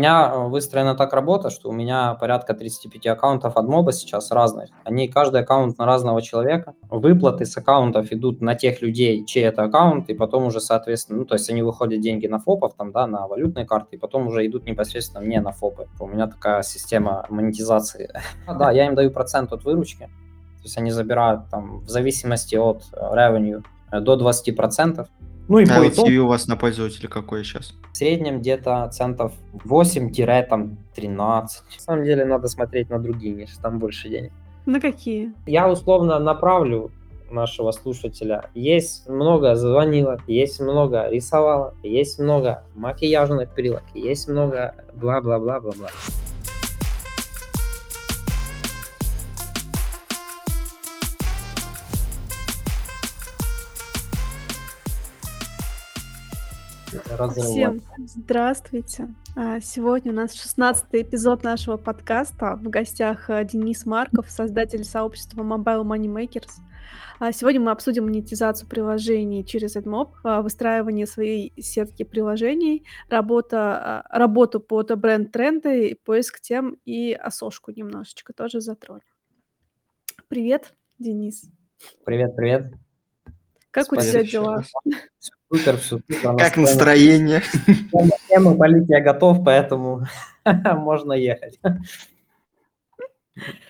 У меня выстроена так работа, что у меня порядка 35 аккаунтов от моба сейчас разных. Они, каждый аккаунт на разного человека. Выплаты с аккаунтов идут на тех людей, чей это аккаунт, и потом уже, соответственно, ну, то есть они выходят деньги на ФОПов, там, да, на валютные карты, и потом уже идут непосредственно мне на ФОПы. У меня такая система монетизации. Да, я им даю процент от выручки, то есть они забирают там в зависимости от revenue до 20%. Ну и по итогу... у вас на пользователя какой сейчас? В среднем где-то центов 8-13. На самом деле надо смотреть на другие ниши, там больше денег. На какие? Я условно направлю нашего слушателя. Есть много звонилок, есть много рисовалок, есть много макияжных пилок, есть много бла-бла-бла-бла-бла. Всем здравствуйте. Сегодня у нас 16-й эпизод нашего подкаста. В гостях Денис Марков, создатель сообщества Mobile Money Makers. Сегодня мы обсудим монетизацию приложений через AdMob, выстраивание своей сетки приложений, работу под бренд-тренды, поиск тем и ASO-шку немножечко тоже затронем. Привет, Денис. Привет. Как у тебя дела? Супер. Как настроение? Тема политики я готов, поэтому можно ехать.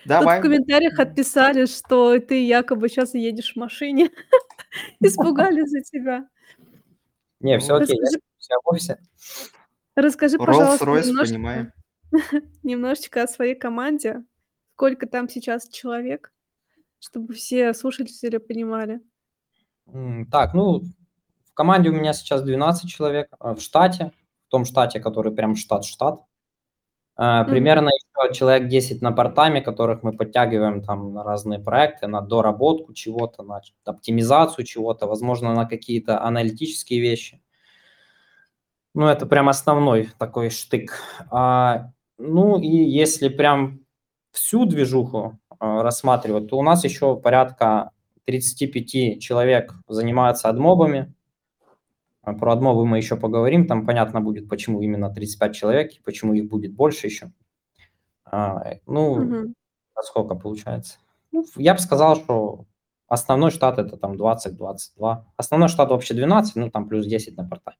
Давай. Тут в комментариях отписали, что ты якобы сейчас едешь в машине. Испугали за тебя. Не, все окей, я в офисе. Расскажи, пожалуйста, немножечко о своей команде. Сколько там сейчас человек, чтобы все слушатели понимали. Так, ну, в команде у меня сейчас 12 человек в штате, в том штате, который прям штат-штат. Примерно еще человек 10 на портами, которых мы подтягиваем там на разные проекты, на доработку чего-то, на оптимизацию чего-то, возможно, на какие-то аналитические вещи. Ну, это прям основной такой штык. Ну, и если прям всю движуху рассматривать, то у нас еще порядка 35 человек занимаются адмобами. Про адмобы мы еще поговорим, там понятно будет, почему именно 35 человек, и почему их будет больше еще. Сколько получается? Ну, я бы сказал, что основной штат это там 20-22. Основной штат вообще 12, ну там плюс 10 на порта.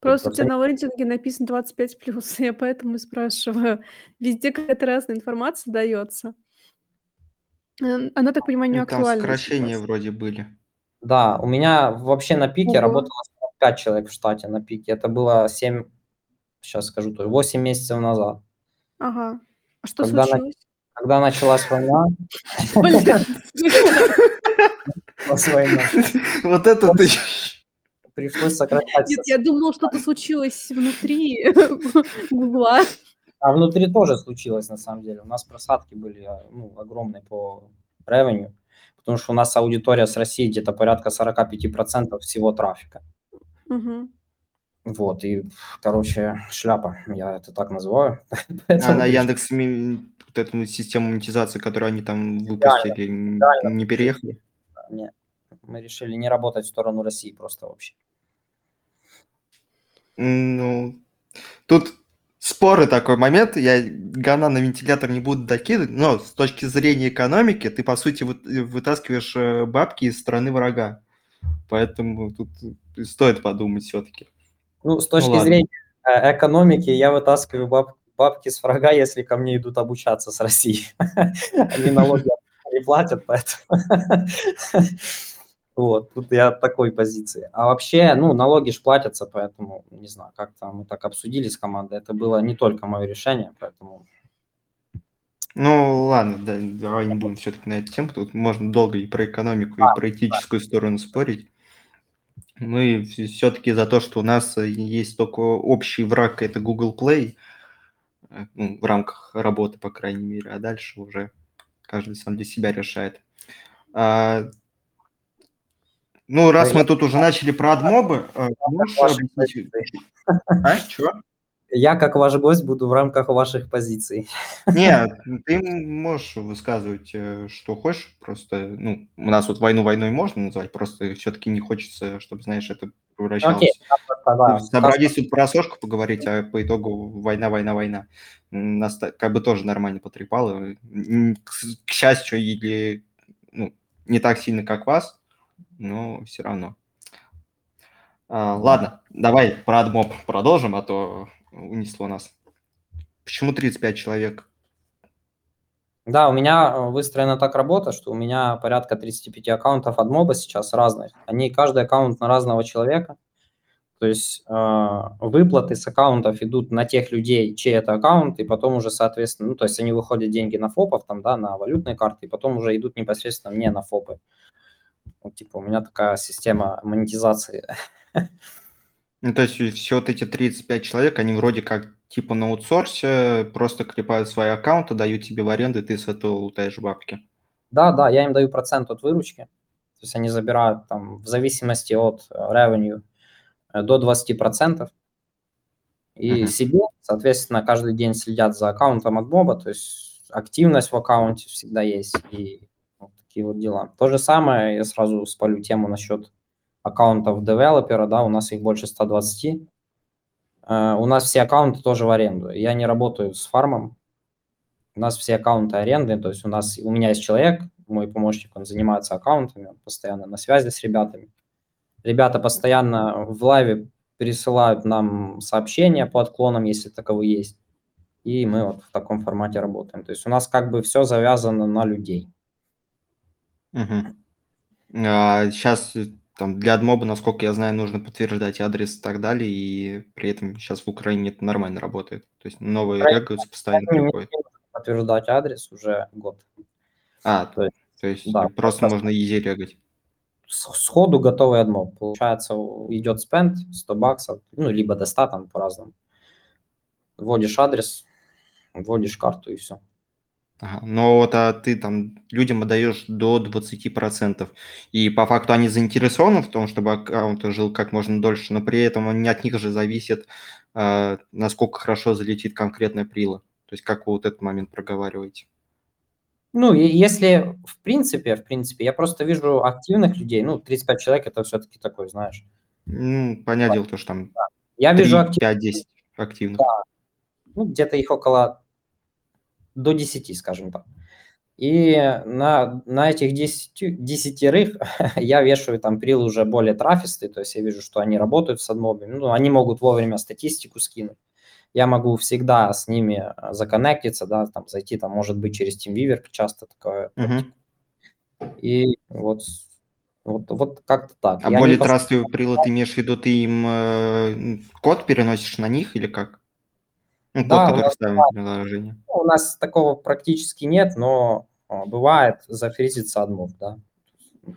Просто у тебя на рейтинге написано 25 плюс, я поэтому спрашиваю. Везде какая-то разная информация дается. Она, так понимаю, не актуальна. Там сокращения вроде были. Да, у меня вообще на пике работало 5 человек в штате на пике. Это было 8 месяцев назад. Ага. А что случилось? Когда началась война... Вот это ты... Пришлось сокращать. Нет, я думал, что-то случилось внутри Гугла. А внутри тоже случилось, на самом деле. У нас просадки были огромные по ревеню, потому что у нас аудитория с России где-то порядка 45% всего трафика. Угу. Вот, и, шляпа, я это так называю. На Яндекс вот эту систему монетизации, которую они там выпустили, не переехали? Нет, мы решили не работать в сторону России просто вообще. Ну, тут... Спорный такой момент, я говна на вентилятор не буду докидывать, но с точки зрения экономики ты, по сути, вытаскиваешь бабки из страны врага. Поэтому тут стоит подумать все-таки. Ну, с точки зрения экономики я вытаскиваю бабки с врага, если ко мне идут обучаться с России. Они налоги не платят, поэтому... Вот, тут я такой позиции. А вообще, налоги ж платятся, поэтому, не знаю, как-то мы так обсудили с командой. Это было не только мое решение, поэтому... Ну, ладно, да, давай не будем все-таки на эту тему. Тут можно долго и про экономику, и про этическую сторону спорить. Ну и все-таки за то, что у нас есть только общий враг, это Google Play, в рамках работы, по крайней мере, а дальше уже каждый сам для себя решает. Ну, раз мы тут уже начали про адмобы, можешь объяснить? А, чего? Я, как ваш гость, буду в рамках ваших позиций. Нет, ты можешь высказывать, что хочешь. Просто, ну, у нас вот войну войной можно назвать, просто все-таки не хочется, чтобы, знаешь, это превращалось... Окей, да. Собрались тут про сошку поговорить, а по итогу война. Нас как бы тоже нормально потрепало. К счастью, или ну, не так сильно, как вас, но все равно. Ладно, давай про AdMob продолжим, а то... унесло нас. Почему 35 человек? Да, у меня выстроена так работа, что у меня порядка 35 аккаунтов от моба сейчас разных. Они, каждый аккаунт на разного человека. То есть выплаты с аккаунтов идут на тех людей, чей это аккаунт, и потом уже, соответственно, ну, то есть они выходят деньги на ФОПов, там, да, на валютные карты, и потом уже идут непосредственно мне на ФОПы. Вот, типа, у меня такая система монетизации. Ну, то есть все вот эти 35 человек, они вроде как типа на аутсорсе, просто клепают свои аккаунты, дают тебе в аренду, и ты с этого лутаешь бабки. Да, я им даю процент от выручки. То есть они забирают там в зависимости от revenue до 20%. И себе, соответственно, каждый день следят за аккаунтом от моба, то есть активность в аккаунте всегда есть и вот такие вот дела. То же самое, я сразу спалю тему насчет аккаунтов девелопера, да, у нас их больше 120. У нас все аккаунты тоже в аренду. Я не работаю с фармом. У нас все аккаунты аренды, то есть у меня есть человек, мой помощник, он занимается аккаунтами, он постоянно на связи с ребятами. Ребята постоянно в лайве пересылают нам сообщения по отклонам, если таковы есть. И мы вот в таком формате работаем. То есть у нас как бы все завязано на людей. Сейчас... Там для AdMob, насколько я знаю, нужно подтверждать адрес и так далее, и при этом сейчас в Украине это нормально работает. То есть новые регаются, постоянно приходят. Подтверждать адрес уже год. То есть да, просто можно easy регать. Сходу готовый AdMob. Получается, идет спенд, $100, ну, либо до 100, там по-разному. Вводишь адрес, вводишь карту и все. Но вот ты там людям отдаешь до 20%, и по факту они заинтересованы в том, чтобы аккаунт жил как можно дольше, но при этом не от них же зависит, насколько хорошо залетит конкретная прила. То есть как вы вот этот момент проговариваете? Ну, если в принципе, я просто вижу активных людей, ну, 35 человек это все-таки такой, знаешь. Ну, понятно, то что там да. Я 3, вижу 5-10 активных. Да. Ну, где-то их около... до 10, скажем так. И на этих 10 я вешаю там прилы уже более трафистые, то есть я вижу, что они работают с AdMob, ну, они могут вовремя статистику скинуть. Я могу всегда с ними законнектиться, да, там зайти, там, может быть, через TeamViewer часто такое. И вот как-то так. А я более трафистые прилы ты имеешь в виду, ты им код переносишь на них или как? Да, код, у нас такого практически нет, но бывает зафризится AdMob, да,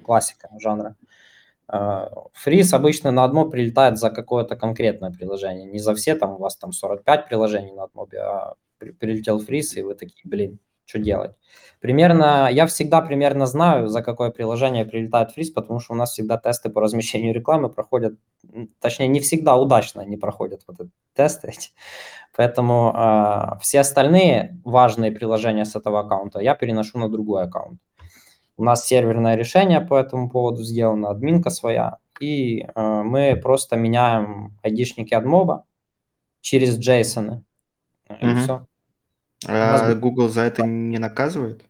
классика жанра. Фриз обычно на AdMob прилетает за какое-то конкретное приложение, не за все, там у вас там 45 приложений на AdMob, а прилетел фриз, и вы такие, блин, что делать? Я всегда примерно знаю, за какое приложение прилетает фриз, потому что у нас всегда тесты по размещению рекламы проходят, точнее, не всегда удачно они проходят вот эти тесты. Поэтому все остальные важные приложения с этого аккаунта я переношу на другой аккаунт. У нас серверное решение по этому поводу сделано, админка своя, и мы просто меняем айдишники AdMob через JSON. И все. А Google за это не наказывает?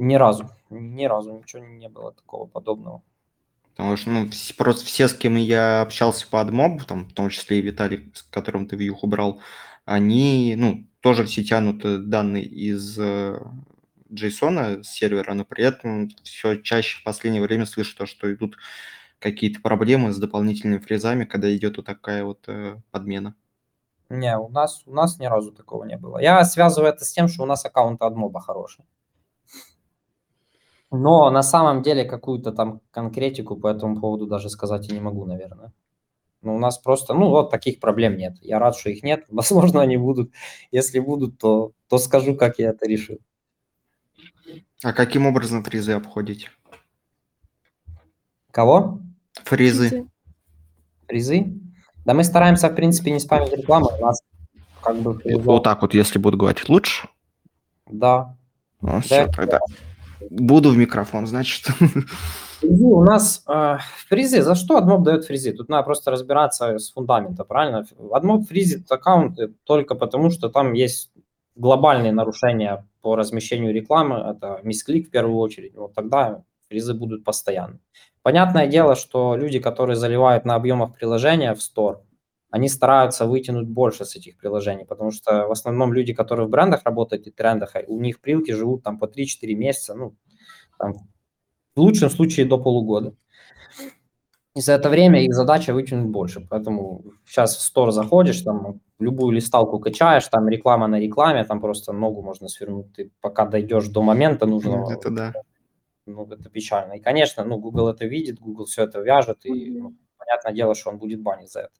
Ни разу ничего не было такого подобного. Потому что просто все, с кем я общался по AdMob, там, в том числе и Виталик, с которым ты вьюху брал, они, тоже все тянут данные из JSON, с сервера, но при этом все чаще в последнее время слышу то, что идут какие-то проблемы с дополнительными фризами, когда идет вот такая вот подмена. Не, у нас ни разу такого не было. Я связываю это с тем, что у нас аккаунты AdMob хорошие. Но на самом деле какую-то там конкретику по этому поводу даже сказать и не могу, наверное. Но у нас просто, таких проблем нет. Я рад, что их нет. Возможно, они будут. Если будут, то скажу, как я это решил. А каким образом фризы обходите? Кого? Фризы. Да мы стараемся, в принципе, не спамить рекламу. У нас как бы привязал. Вот так вот, если буду говорить, лучше? Да. Ну, все, тогда. Буду в микрофон, значит. У нас фризи, за что AdMob дает фризи? Тут надо просто разбираться с фундамента, правильно? AdMob фризит аккаунты только потому, что там есть глобальные нарушения по размещению рекламы, это мисклик в первую очередь, вот тогда фризы будут постоянно. Понятное дело, что люди, которые заливают на объемах приложения в Store, они стараются вытянуть больше с этих приложений, потому что в основном люди, которые в брендах работают и трендах, у них прилки живут там по 3-4 месяца, ну, там, в лучшем случае до полугода. И за это время их задача вытянуть больше. Поэтому сейчас в Store заходишь, там любую листалку качаешь, там реклама на рекламе, там просто ногу можно свернуть. Ты пока дойдешь до момента нужного. Это да. Ну, это печально. И, конечно, ну, Google это видит, Google все это вяжет, и ну, понятное дело, что он будет банить за это.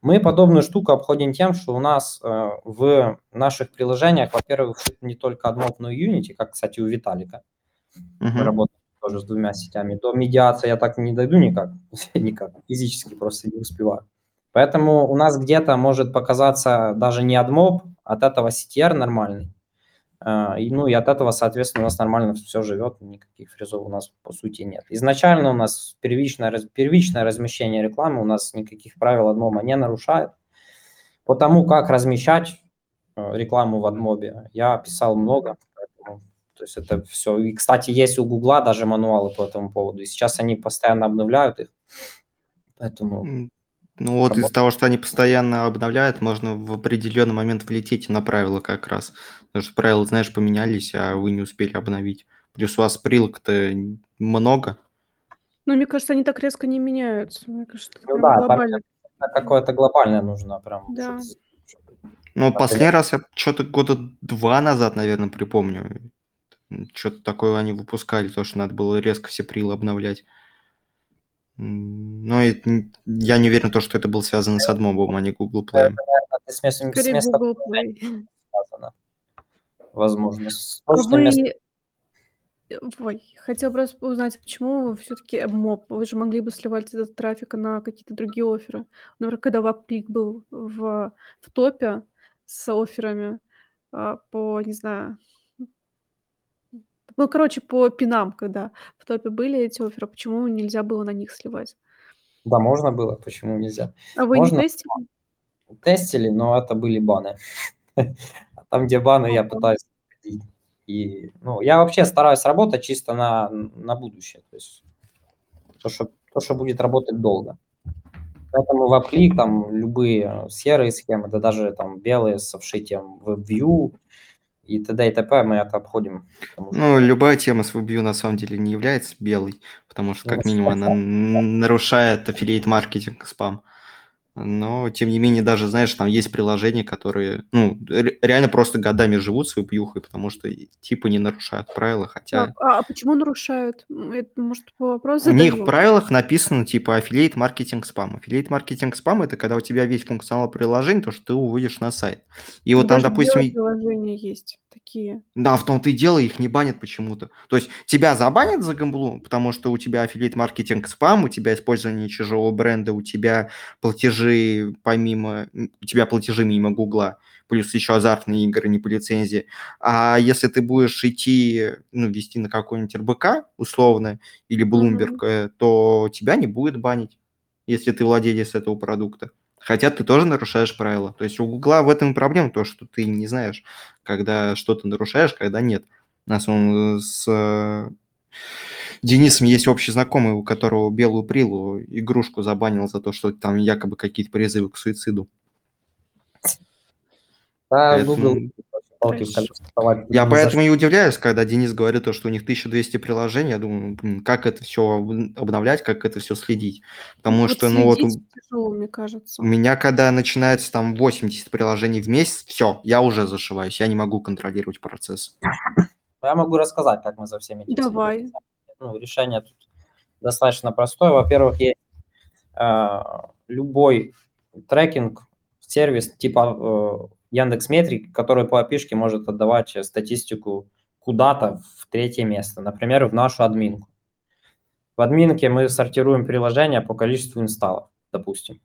Мы подобную штуку обходим тем, что у нас в наших приложениях, во-первых, не только AdMob, но и Unity, как, кстати, у Виталика. Мы работаем тоже с двумя сетями. До медиации я так не дойду никак, физически просто не успеваю. Поэтому у нас где-то может показаться даже не AdMob, от этого CTR нормальный. Ну и от этого, соответственно, у нас нормально все живет, никаких фризов у нас по сути нет. Изначально у нас первичное размещение рекламы, у нас никаких правил AdMob не нарушает. По тому, как размещать рекламу в AdMob, я писал много, поэтому, то есть это все. И, кстати, есть у Гугла даже мануалы по этому поводу, и сейчас они постоянно обновляют их, поэтому... Ну вот из-за того, что они постоянно обновляют, можно в определенный момент влететь на правила как раз. Потому что правила, знаешь, поменялись, а вы не успели обновить. Плюс у вас прилок-то много. Ну, мне кажется, они так резко не меняются. Мне кажется, это ну, да, глобально. Там какое-то глобальное нужно прям. Да. Ну, последний раз я что-то года 2 назад, наверное, припомню. Что-то такое они выпускали, то, что надо было резко все прилы обновлять. Ну, я не уверен, что это было связано с AdMob, а не Google Play. Скорее, Google Play. Возможно. Ой, хотел просто узнать, почему все-таки AdMob? Вы же могли бы сливать этот трафик на какие-то другие офферы. Например, когда вап-клик был в топе с офферами по, не знаю... Ну, короче, по пинам, когда в топе были эти офферы, почему нельзя было на них сливать? Да, можно было, почему нельзя. А вы не тестили? Тестили, но это были баны. Там, где баны, я пытаюсь... И, ну, я вообще стараюсь работать чисто на будущее. То есть то, что будет работать долго. Поэтому в AppClick там любые серые схемы, да даже там белые со вшитием WebView, и т.д. и т.п. мы это обходим. Ну, любая тема с WebView на самом деле не является белой, потому что, как минимум, она нарушает аффилиейт-маркетинг, спам. Но, тем не менее, даже, знаешь, там есть приложения, которые, ну, реально просто годами живут с WebView, потому что типа не нарушают правила, хотя... А почему нарушают? Это, может, вопрос задаю? У них в правилах написано, типа, аффилиейт-маркетинг спам. Аффилиейт-маркетинг спам – это когда у тебя весь функционал приложения, то, что ты уводишь на сайт. И вот там, допустим... приложения есть такие. Да, в том-то и дело, их не банят почему-то. То есть тебя забанят за гамблу, потому что у тебя аффилиейт-маркетинг спам, у тебя использование чужого бренда, у тебя платежи мимо Гугла, плюс еще азартные игры не по лицензии. А если ты будешь идти, ну, вести на какой-нибудь РБК, условно, или Bloomberg, то тебя не будет банить, если ты владелец этого продукта. Хотя ты тоже нарушаешь правила. То есть у Гугла в этом и проблема, то, что ты не знаешь, когда что-то нарушаешь, когда нет. У нас он с Денисом есть общий знакомый, у которого белую прилу, игрушку забанил за то, что там якобы какие-то призывы к суициду. Да, поэтому... Google. Я поэтому и удивляюсь, когда Денис говорит, что у них 1200 приложений, я думаю, как это все обновлять, как это все следить. Потому вот что, ну вот, тяжело, мне кажется. У меня, когда начинается там 80 приложений в месяц, все, я уже зашиваюсь, я не могу контролировать процесс. Я могу рассказать, как мы за всеми этими... Давай. Ну, решение тут достаточно простое. Во-первых, есть любой трекинг-сервис типа Яндекс.Метрика, который по API-шке может отдавать статистику куда-то в третье место, например, в нашу админку. В админке мы сортируем приложения по количеству инсталлов, допустим.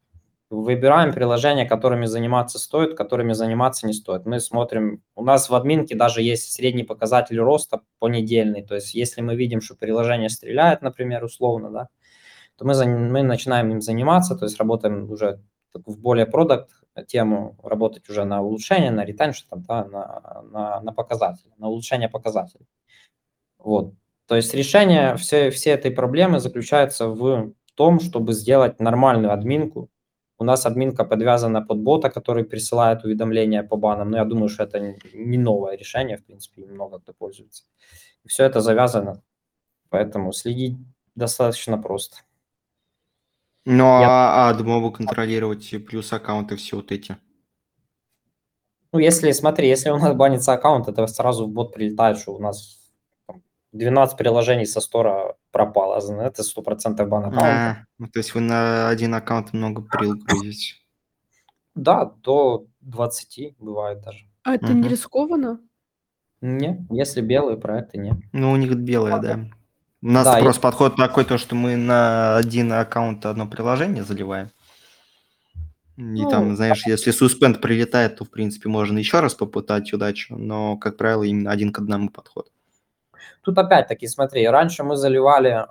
выбираем приложения, которыми заниматься стоит, которыми заниматься не стоит. Мы смотрим, у нас в админке даже есть средний показатель роста понедельный, то есть если мы видим, что приложение стреляет, например, условно, да, то мы начинаем им заниматься, то есть работаем уже в более продакт тему, работать уже на улучшение, на ретеншн, да, на показатели, на улучшение показателей. Вот. То есть решение всей этой проблемы заключается в том, чтобы сделать нормальную админку. У нас админка подвязана под бота, который присылает уведомления по банам, но я думаю, что это не новое решение, в принципе, много кто пользуется. И все это завязано, поэтому следить достаточно просто. Ну, а адмобу контролировать плюс аккаунты все вот эти? Ну, если, смотри, если у нас банится аккаунт, это сразу в бот прилетает, что у нас 12 приложений со стора пропало. Это 100% бан аккаунта. То есть вы на один аккаунт много прилгрузите? Да, до 20 бывает даже. А это не рискованно? Нет, если белые проекты, нет. Ну, у них белые, да. У нас просто подход такой, то, что мы на один аккаунт одно приложение заливаем. И там, знаешь, если суспенд прилетает, то, в принципе, можно еще раз попытать удачу, но, как правило, именно один к одному подход. Тут опять-таки, смотри, раньше мы заливали,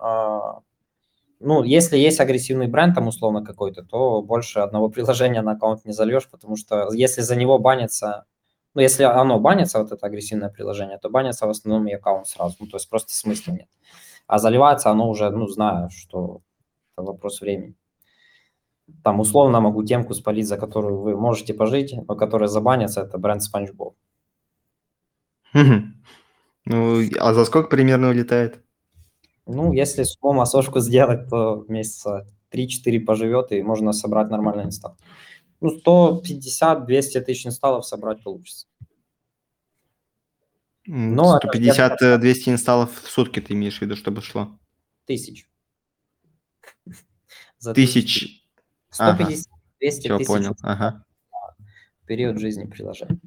ну, если есть агрессивный бренд там условно какой-то, то больше одного приложения на аккаунт не зальешь, потому что если за него банится, ну, если оно банится, вот это агрессивное приложение, то банится в основном и аккаунт сразу, ну, то есть просто смысла нет. А заливается оно уже, ну, знаю, что это вопрос времени. Там условно могу темку спалить, за которую вы можете пожить, но которая забанится, это бренд SpongeBob. Ну, а за сколько примерно улетает? Ну, если с ума сошку сделать, то месяца 3-4 поживет, и можно собрать нормальный инсталл. Ну, 150-200 тысяч инсталлов собрать получится. 150-200 инсталлов в сутки ты имеешь в виду, чтобы шло? Тысяч. За тысяч? 150-200 тысяч. Понял, ага. Период жизни приложения.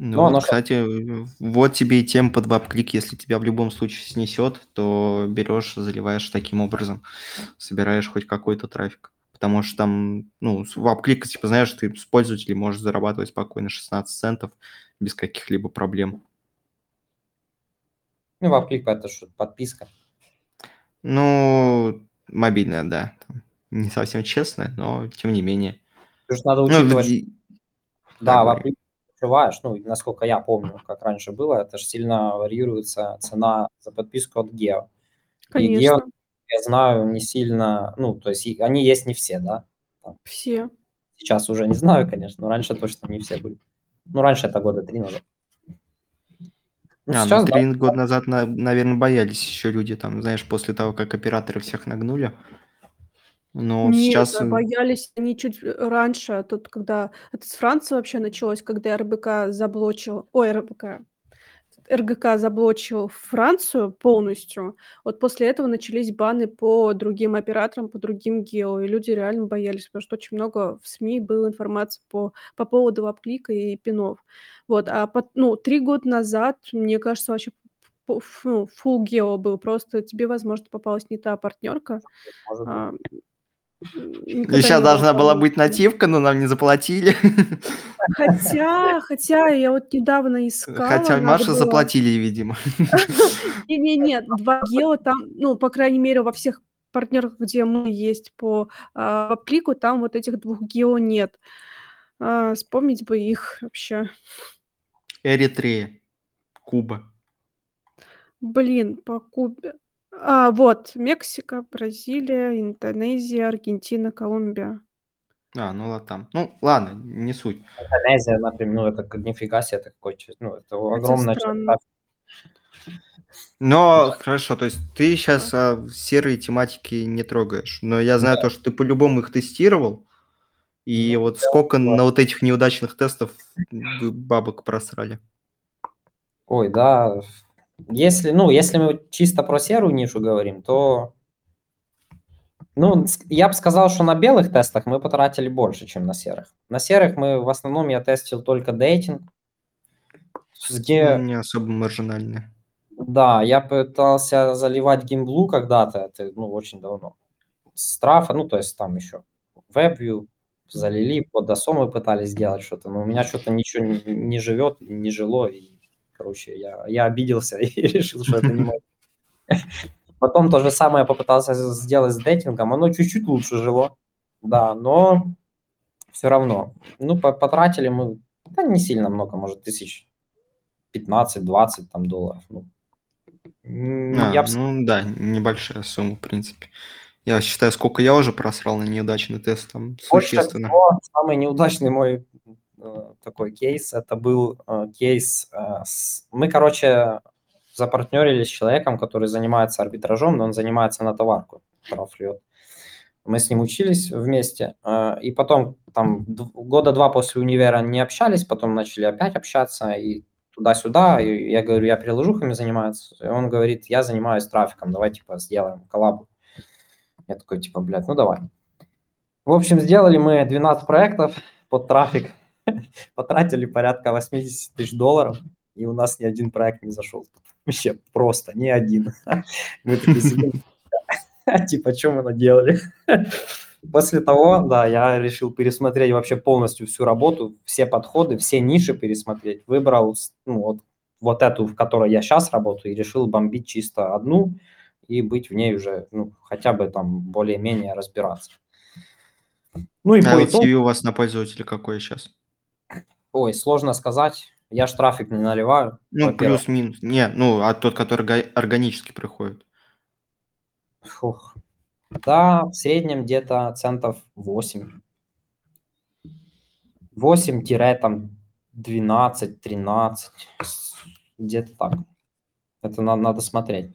Ну, вот, кстати, вот тебе и тема под вап-клик. Если тебя в любом случае снесет, то берешь, заливаешь таким образом, собираешь хоть какой-то трафик. Потому что там, ну, с вап-клика, типа, знаешь, ты с пользователей можешь зарабатывать спокойно 16 центов без каких-либо проблем. Ну, вап-клик – это что, подписка? Ну, мобильная, да. Не совсем честная, но тем не менее. Потому что надо учитывать... Да, вап-клик. Ну, насколько я помню, как раньше было, это же сильно варьируется цена за подписку от Гео. Конечно. И Гео, я знаю, не сильно, ну, то есть они есть не все, да? Все. Сейчас уже не знаю, конечно, но раньше точно не все были. Ну, раньше это года 3 назад. Ну, сейчас, ну, 3 года назад, наверное, боялись еще люди, там, знаешь, после того, как операторы всех нагнули. Но нет, сейчас... боялись они чуть раньше, тут, когда это с Франции вообще началось, когда РГК заблочил Францию полностью, вот после этого начались баны по другим операторам, по другим гео, и люди реально боялись, потому что очень много в СМИ было информации по поводу вап-клика и пинов. Вот, а 3 года назад, мне кажется, вообще фул гео был, просто тебе, возможно, попалась не та партнерка. Сейчас должна была быть нативка, но нам не заплатили. Хотя я вот недавно искала. Хотя Маша заплатили, видимо. Нет, 2 гео там, ну, по крайней мере, во всех партнерах, где мы есть по клику, там вот этих 2 гео нет. Вспомнить бы их вообще. Эритрея, Куба. Блин, по Кубе. Вот, Мексика, Бразилия, Индонезия, Аргентина, Колумбия. Ну латам. Ну, ладно, не суть. Индонезия, например, ну, это нифига себе, это какой-то, ну, это огромная часть. Но, хорошо, то есть ты сейчас серые тематики не трогаешь, но я знаю то, что ты по-любому их тестировал, и вот сколько на вот этих неудачных тестов бабок просрали? Ой, да... Если мы чисто про серую нишу говорим, то, ну, я бы сказал, что на белых тестах мы потратили больше, чем на серых. На серых мы в основном, я тестил только дейтинг. Где... Не особо маржинальные. Да, я пытался заливать геймблу когда-то, это, ну, очень давно. С трафа, ну, то есть там еще WebView, залили, под ASO мы пытались сделать что-то, но у меня что-то ничего не живет, не жило, и, короче, я обиделся и решил, что это не мое. Потом то же самое попытался сделать с дейтингом, оно чуть-чуть лучше жило, да, но все равно. Ну, потратили мы, да, не сильно много, может, 15-20 там долларов, ну. Ну да, небольшая сумма, в принципе. Я считаю, сколько я уже просрал на неудачный тест, там, существенно. Самый неудачный мой такой кейс, это был кейс... Мы, короче, запартнерились с человеком, который занимается арбитражом, но он занимается на товарку. Мы с ним учились вместе, и потом там года два после универа не общались, потом начали опять общаться, и туда-сюда, и я говорю, я приложухами занимаюсь, и он говорит, я занимаюсь трафиком, давай, типа, сделаем коллабу. Я такой, типа, блядь, ну давай. В общем, сделали мы 12 проектов под трафик, потратили порядка 80 тысяч долларов, и у нас ни один проект не зашел. Вообще просто ни один. Мы такие сидим, типа, что мы наделали? После того, да, я решил пересмотреть вообще полностью всю работу, все подходы, все ниши пересмотреть. Выбрал, ну, вот эту, в которой я сейчас работаю, и решил бомбить чисто одну, и быть в ней уже, ну, хотя бы там более-менее разбираться. Ну, и по итогу... CV у вас на пользователя какой сейчас? Ой, сложно сказать. Я ж трафик не наливаю. Ну, плюс-минус. Не, ну, а тот, который органически приходит. Фух. Да, в среднем где-то 8%. 8-12-13%. Где-то так. Это надо смотреть.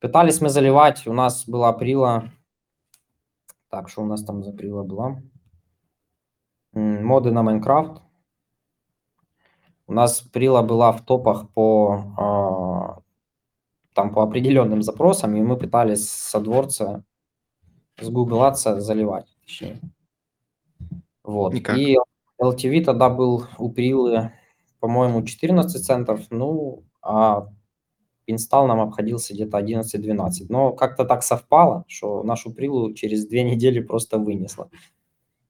Пытались мы заливать, у нас была прила, так, что у нас там за прила была, моды на Minecraft, у нас прила была в топах по определенным запросам, и мы пытались с AdWords, с Google Ads заливать, точнее. Вот. Никак. И LTV тогда был у прилы, по-моему, 14 центов, ну, а... Инсталл нам обходился где-то 11-12. Но как-то так совпало, что нашу прилу через 2 недели просто вынесло.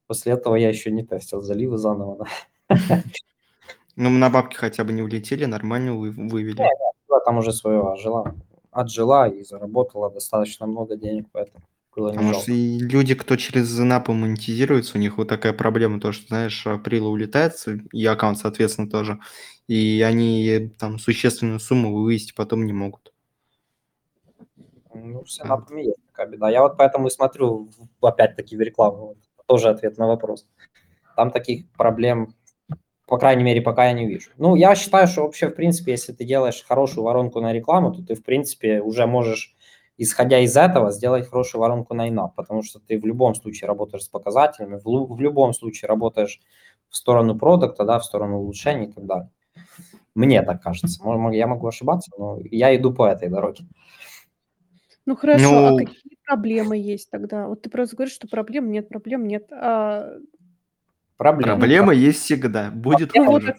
После этого я еще не тестил заливы заново. Ну, на бабки хотя бы не улетели, нормально вывели. Да, там уже своего отжила и заработала достаточно много денег, поэтому было не жалко. Потому что люди, кто через Занапы монетизируется, у них вот такая проблема, то, что, знаешь, прила улетает, и аккаунт, соответственно, тоже. И они там существенную сумму вывести потом не могут. Ну, все напомню, есть такая беда. Я вот поэтому и смотрю, опять-таки, в рекламу. Тоже ответ на вопрос. Там таких проблем, по крайней мере, пока я не вижу. Ну, я считаю, что вообще, в принципе, если ты делаешь хорошую воронку на рекламу, то ты, в принципе, уже можешь, исходя из этого, сделать хорошую воронку на инап, потому что ты в любом случае работаешь с показателями, в любом случае работаешь в сторону продукта, да, в сторону улучшений и так далее. Мне так кажется. Я могу ошибаться, но я иду по этой дороге. Ну, хорошо. Ну... А какие проблемы есть тогда? Вот ты просто говоришь, что проблем нет. А... Проблема есть всегда. Будет хуже.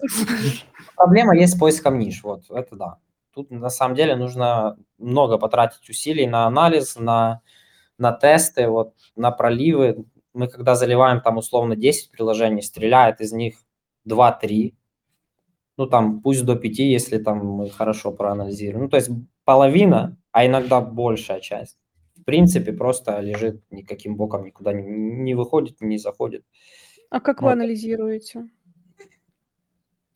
Проблема есть с поиском ниш. Вот, это да. Тут, на самом деле, нужно много потратить усилий на анализ, на тесты, вот, на проливы. Мы, когда заливаем там условно 10 приложений, стреляет из них 2-3. Ну, там, пусть до 5, если там мы хорошо проанализируем. Ну, то есть половина, а иногда большая часть, в принципе, просто лежит никаким боком, никуда не выходит, не заходит. А как вы анализируете?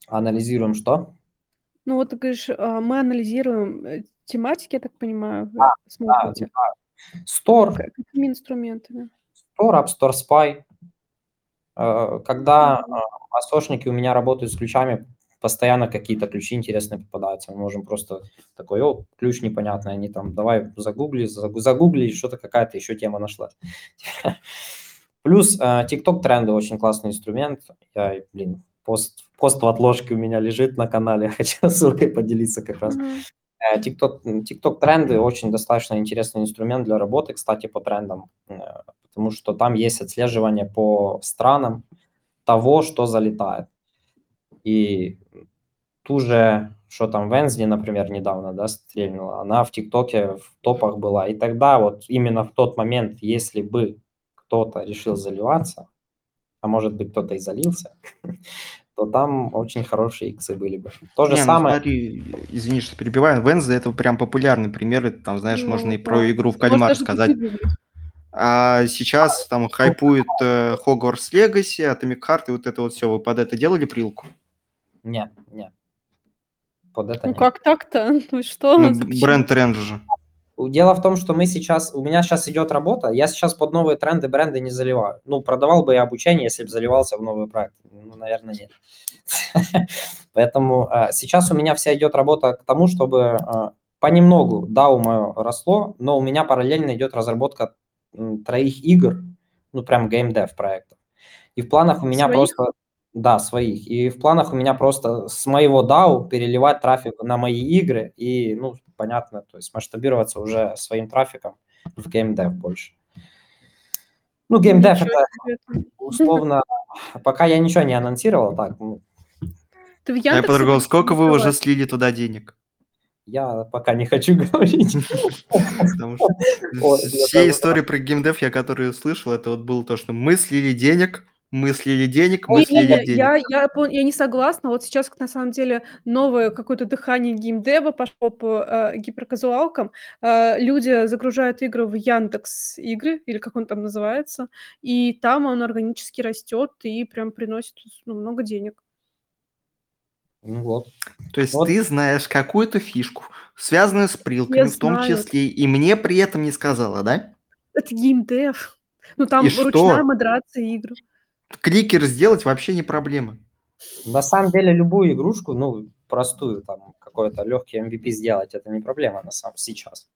Анализируем что? Ну, вот ты говоришь, мы анализируем тематики, я так понимаю. Смотрите. Store. Какими инструментами? Store, App Store Spy. Когда ASO-шники у меня работают с ключами, постоянно какие-то ключи интересные попадаются. Мы можем просто такой, ключ непонятный, они там, давай загугли, что-то какая-то еще тема нашлась. Плюс TikTok тренды очень классный инструмент. Я, блин, пост в отложке у меня лежит на канале, хочу ссылкой поделиться как раз. TikTok тренды очень достаточно интересный инструмент для работы, кстати, по трендам, потому что там есть отслеживание по странам того, что залетает. И ту же, что там Wednesday, например, недавно, да, стрельнула, она в ТикТоке в топах была. И тогда вот именно в тот момент, если бы кто-то решил заливаться, а может быть, кто-то и залился, то там очень хорошие иксы были бы. То же самое... Смотри, извини, что перебиваю, Wednesday – это прям популярный пример, это, там, знаешь, можно и про игру в кальмар сказать. А сейчас там хайпует Hogwarts Legacy, Atomic Heart и вот это вот все. Вы под это делали прилку? Нет, нет. Под это нет. Как так-то? Что? Бренд тренд же. Дело в том, что мы сейчас, у меня сейчас идет работа, я сейчас под новые тренды бренды не заливаю. Ну, продавал бы я обучение, если бы заливался в новый проект. Ну, наверное, нет. Поэтому сейчас у меня вся идет работа к тому, чтобы понемногу DAO мое росло, но у меня параллельно идет разработка 3 игр, ну, прям геймдев проектов. И в планах у меня просто... Да, своих. И в планах у меня просто с моего DAO переливать трафик на мои игры и, ну, понятно, то есть масштабироваться уже своим трафиком в геймдев больше. Ну, геймдев это условно... Пока я ничего не анонсировал, так. Я по-другому, сколько вы уже слили туда денег? Я пока не хочу говорить. Все истории про геймдев, я которые слышал, это вот было то, что мы слили денег... Мы слили денег. Я не согласна. Вот сейчас, на самом деле, новое какое-то дыхание геймдева пошло по гиперказуалкам. Люди загружают игры в Яндекс игры, или как он там называется, и там он органически растет и прям приносит, ну, много денег. Вот. То есть вот. Ты знаешь какую-то фишку, связанную с прилками, я в том числе, и мне при этом не сказала, да? Это геймдев. Ну, там и ручная модерация игр. Кликер сделать вообще не проблема. На самом деле любую игрушку, ну, простую, там, какой-то легкий MVP сделать, это не проблема на самом сейчас.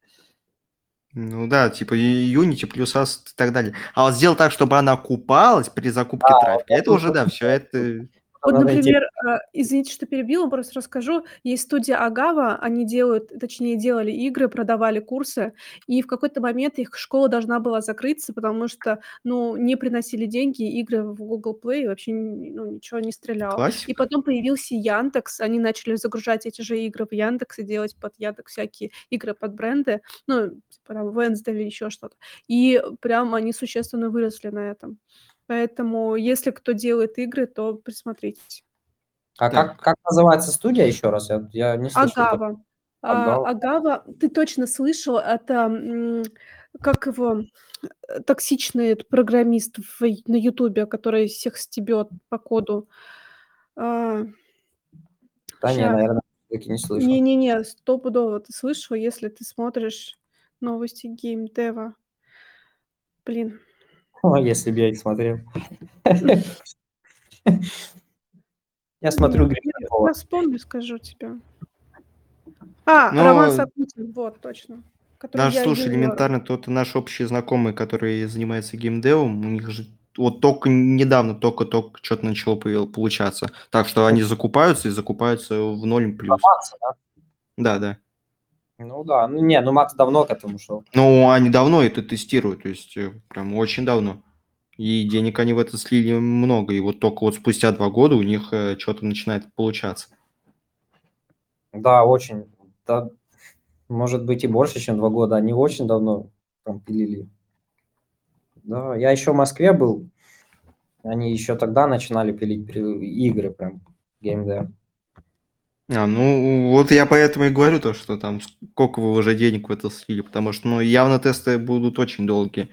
Ну да, типа Unity плюс ASO и так далее. А вот сделать так, чтобы она купалась при закупке трафика, это уже, да, все это... Вот, например, извините, что перебила, просто расскажу. Есть студия Агава, они делают, точнее, делали игры, продавали курсы, и в какой-то момент их школа должна была закрыться, потому что, ну, не приносили деньги, игры в Google Play вообще, ну, ничего не стреляло. Классик. И потом появился Яндекс, они начали загружать эти же игры в Яндекс и делать под Яндекс всякие игры под бренды, ну, типа там Wednesday или еще что-то. И прям они существенно выросли на этом. Поэтому, если кто делает игры, то присмотритесь. А как называется студия еще раз? Я не слышал. Агава. Агава, ты точно слышал, это как его токсичный программист на Ютубе, который всех стебет по коду. Да нет, наверное, все-таки не слышал. Не-не-не, стопудово ты слышал, если ты смотришь новости геймдева. Блин. Если бы я их смотрел. Я смотрю... Я вспомню, скажу тебе. Роман Садыкин, вот, точно. Даже, слушай, элементарно, тот наш общий знакомый, который занимается геймдевом, у них же вот только недавно, только что-то начало получаться. Так что они закупаются и закупаются в 0+. Да, да. Ну да, ну Макс давно к этому шел. Ну, они давно это тестируют, то есть прям очень давно. И денег они в это слили много, и вот только вот спустя 2 года у них что-то начинает получаться. Да, очень. Да, может быть и больше, чем 2 года, они очень давно там пилили. Да, я еще в Москве был, они еще тогда начинали пилить игры прям, геймдев. Ну, вот я поэтому и говорю то, что там сколько вы уже денег в это слили, потому что, ну, явно тесты будут очень долгие.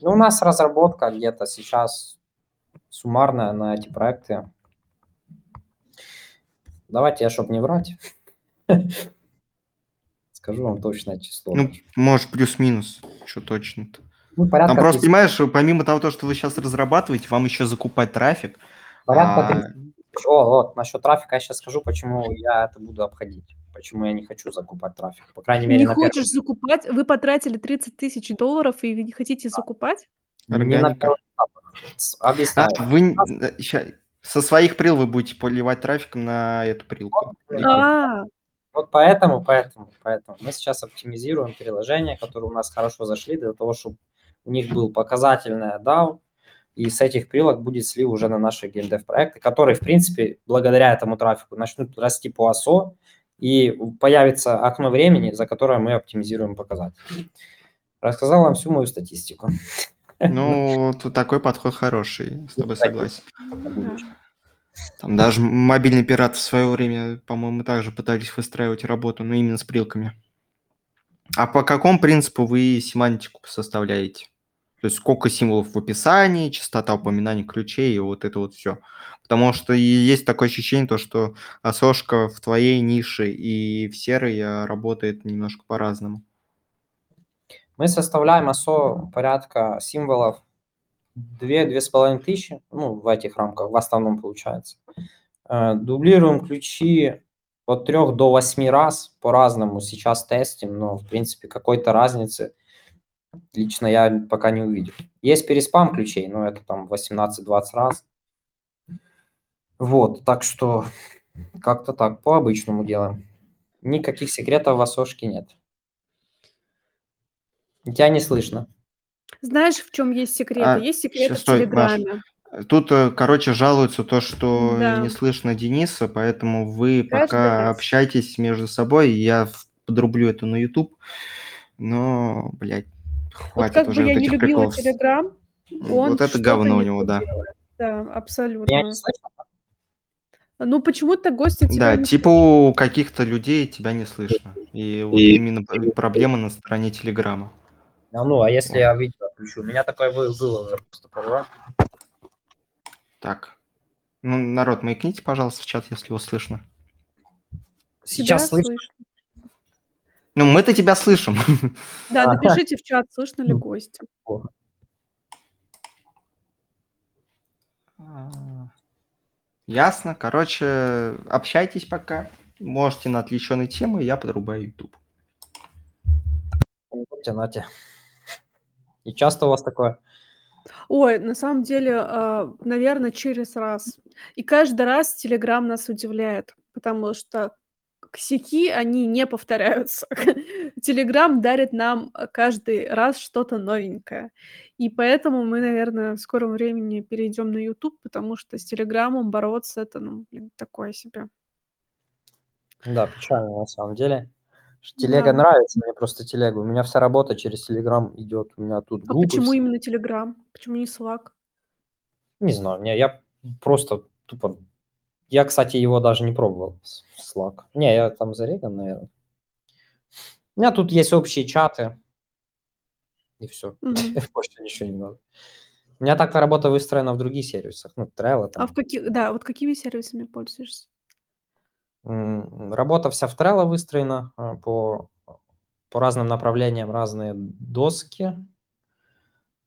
Ну, у нас разработка где-то сейчас суммарная на эти проекты. Давайте я, чтобы не врать, скажу вам точное число. Ну, может, плюс-минус, что точно-то. Ну, порядка... Там просто, понимаешь, помимо того, что вы сейчас разрабатываете, вам еще закупать трафик. Порядка... Вот, насчет трафика я сейчас скажу, почему я это буду обходить, почему я не хочу закупать трафик, по крайней мере, на первый. Не хочешь закупать? Вы потратили $30 тысяч и вы не хотите закупать? Не на первый этап. Объясняю. Вы со своих прил вы будете поливать трафиком на эту прилку. Вот поэтому мы сейчас оптимизируем приложения, которые у нас хорошо зашли, для того, чтобы у них был показательный DAO. И с этих прилог будет слив уже на наши геймдев-проекты, которые, в принципе, благодаря этому трафику начнут расти по ASO, и появится окно времени, за которое мы оптимизируем показатели. рассказал вам всю мою статистику. Ну, такой подход хороший, с тобой согласен. Там даже мобильные пираты в свое время, по-моему, также пытались выстраивать работу, но именно с прилками. А по какому принципу вы семантику составляете? То есть сколько символов в описании, частота упоминаний ключей и вот это вот все. Потому что есть такое ощущение, то, что АСОшка в твоей нише и в серой работает немножко по-разному. Мы составляем АСО порядка символов 2-2,5 тысячи, ну, в этих рамках в основном получается. Дублируем ключи от 3 до 8 раз по-разному. Сейчас тестим, но, в принципе, какой-то разницы лично я пока не увидел. Есть переспам ключей, но это там 18-20 раз. Вот, так что как-то так, по-обычному делаем. Никаких секретов в АСОшке нет. Тебя не слышно. Знаешь, в чем есть секреты? Есть секреты в Телеграме. Маш, тут, короче, жалуются то, что не слышно Дениса, поэтому вы пока общайтесь между собой. Я подрублю это на YouTube. Но, блядь, хватит вот как уже бы я вот этих приколов. Телеграм, вот это говно у него, да. Да, абсолютно. Я не слышно. Ну, почему-то гости тебя не слышат. Да, типа у каких-то людей тебя не слышно. И вот именно проблема на стороне Телеграма. Ну, а если я видео отключу? У меня такое было уже просто пару раз. Так. Ну, народ, маякните, пожалуйста, в чат, если его слышно. Сейчас слышно. Ну, мы-то тебя слышим. Да, напишите в чат, слышно ли гостя. Ясно. Короче, общайтесь пока. Можете на отвлеченные темы, я подрубаю YouTube. Натя. И часто у вас такое? Ой, на самом деле, наверное, через раз. И каждый раз Telegram нас удивляет, потому что косяки, они не повторяются. Telegram дарит нам каждый раз что-то новенькое. И поэтому мы, наверное, в скором времени перейдем на YouTube, потому что с Телеграмом бороться это, ну, такое себе. Да, печально на самом деле. Телега нравится, мне просто телега. У меня вся работа через Телеграм идет. У меня тут группы. А почему именно Телеграм? Почему не Slack? Не знаю. Не, я просто тупо... Я, кстати, его даже не пробовал. Slack. Не, я там зареган, наверное. У меня тут есть общие чаты. И все. Больше ничего не надо. У меня так-то работа выстроена в других сервисах. Ну, Trello там. А в каких... Да, вот какими сервисами пользуешься? Работа вся в Trello выстроена по разным направлениям, разные доски.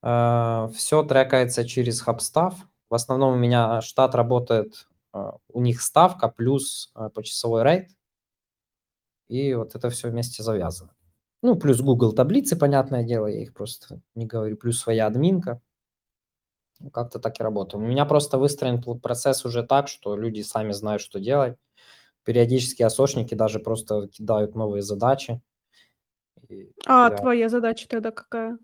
Все трекается через Hubstaff. В основном у меня штат работает, у них ставка плюс почасовой рейд. И вот это все вместе завязано. Ну, плюс Google таблицы, понятное дело, я их просто не говорю, плюс своя админка. Как-то так и работаю. У меня просто выстроен процесс уже так, что люди сами знают, что делать. Периодически АСОшники даже просто кидают новые задачи. Твоя задача тогда какая?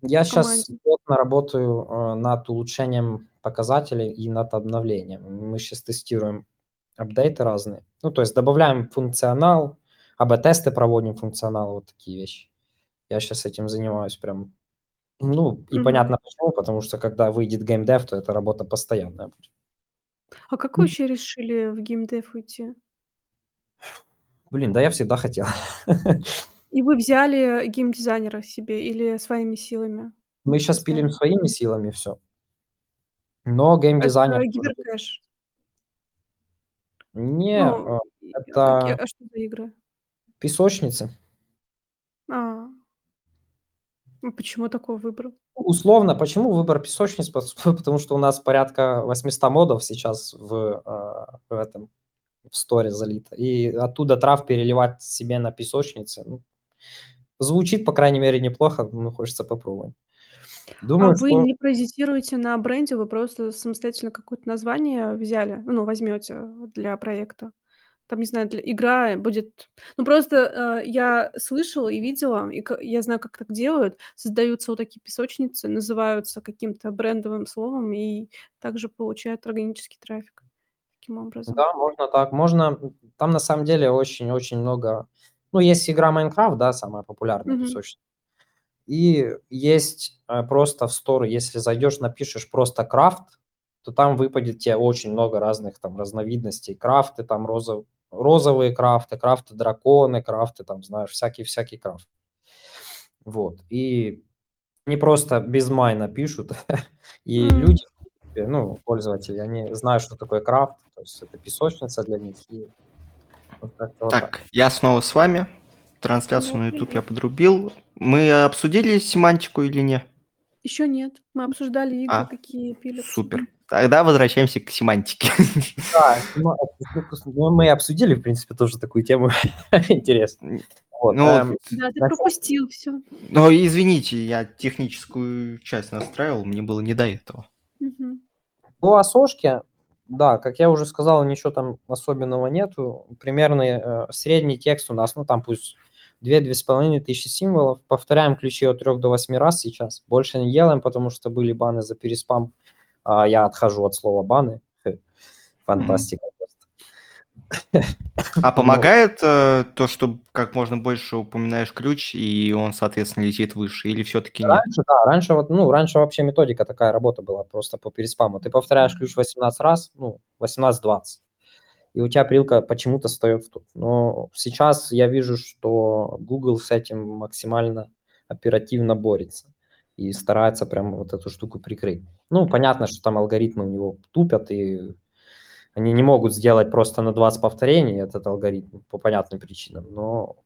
Я сейчас плотно работаю над улучшением показателей и над обновлением. Мы сейчас тестируем апдейты разные. Ну, то есть добавляем функционал, АБ-тесты проводим функционал, вот такие вещи. Я сейчас этим занимаюсь прям. Ну, и понятно почему, потому что когда выйдет геймдев, то эта работа постоянная будет. А как вы вообще решили в геймдев уйти? Блин, да я всегда хотел. И вы взяли геймдизайнера себе или своими силами? Мы сейчас пилим своими силами все. Но геймдизайнер... Это гиперкэш? Не, это... А что за игры? Песочницы. Почему такой выбор? Условно, почему выбор песочниц? Потому что у нас порядка 800 модов сейчас в сторе залито. И оттуда трав переливать себе на песочницы. Ну, звучит, по крайней мере, неплохо, но хочется попробовать. Думаю, вы не паразитируете на бренде, вы просто самостоятельно какое-то название взяли, ну, возьмете для проекта. Там, не знаю, игра будет... Ну, просто я слышала и видела, и я знаю, как так делают. Создаются вот такие песочницы, называются каким-то брендовым словом и также получают органический трафик таким образом. Да, можно так. Можно... Там, на самом деле, очень-очень много... Ну, есть игра Minecraft, да, самая популярная песочница. И есть просто в Store, если зайдешь, напишешь просто крафт, то там выпадет тебе очень много разных там разновидностей. Крафты, там розовые крафты, крафты-драконы, крафты, там, знаешь, всякий-всякий крафт. Вот. И не просто без майна пишут, и люди, ну, пользователи, они знают, что такое крафт, то есть это песочница для них. Вот так, я снова с вами. Трансляцию на YouTube я подрубил. Мы обсудили семантику или нет? Еще нет. Мы обсуждали игры, какие пилят. Супер. Тогда возвращаемся к семантике. Да, мы обсудили, в принципе, тоже такую тему. Интересно. Вот. Ну, да, ты пропустил все. Ну, извините, я техническую часть настраивал, мне было не до этого. Угу. По АСОшке, да, как я уже сказал, ничего там особенного нету. Примерно средний текст у нас, ну, там пусть 2-2,5 тысячи символов. Повторяем ключи от 3 до 8 раз сейчас. Больше не делаем, потому что были баны за переспам. Я отхожу от слова баны. Фантастика. А помогает то, что как можно больше упоминаешь ключ, и он, соответственно, летит выше, или все-таки нет? Раньше, да, раньше вообще методика такая работа была просто по переспаму. Ты повторяешь ключ 18 раз, ну, 18-20, и у тебя прилка почему-то встает в топ. Но сейчас я вижу, что Google с этим максимально оперативно борется и старается прям вот эту штуку прикрыть. Ну, понятно, что там алгоритмы у него тупят, и они не могут сделать просто на 20 повторений этот алгоритм по понятным причинам, но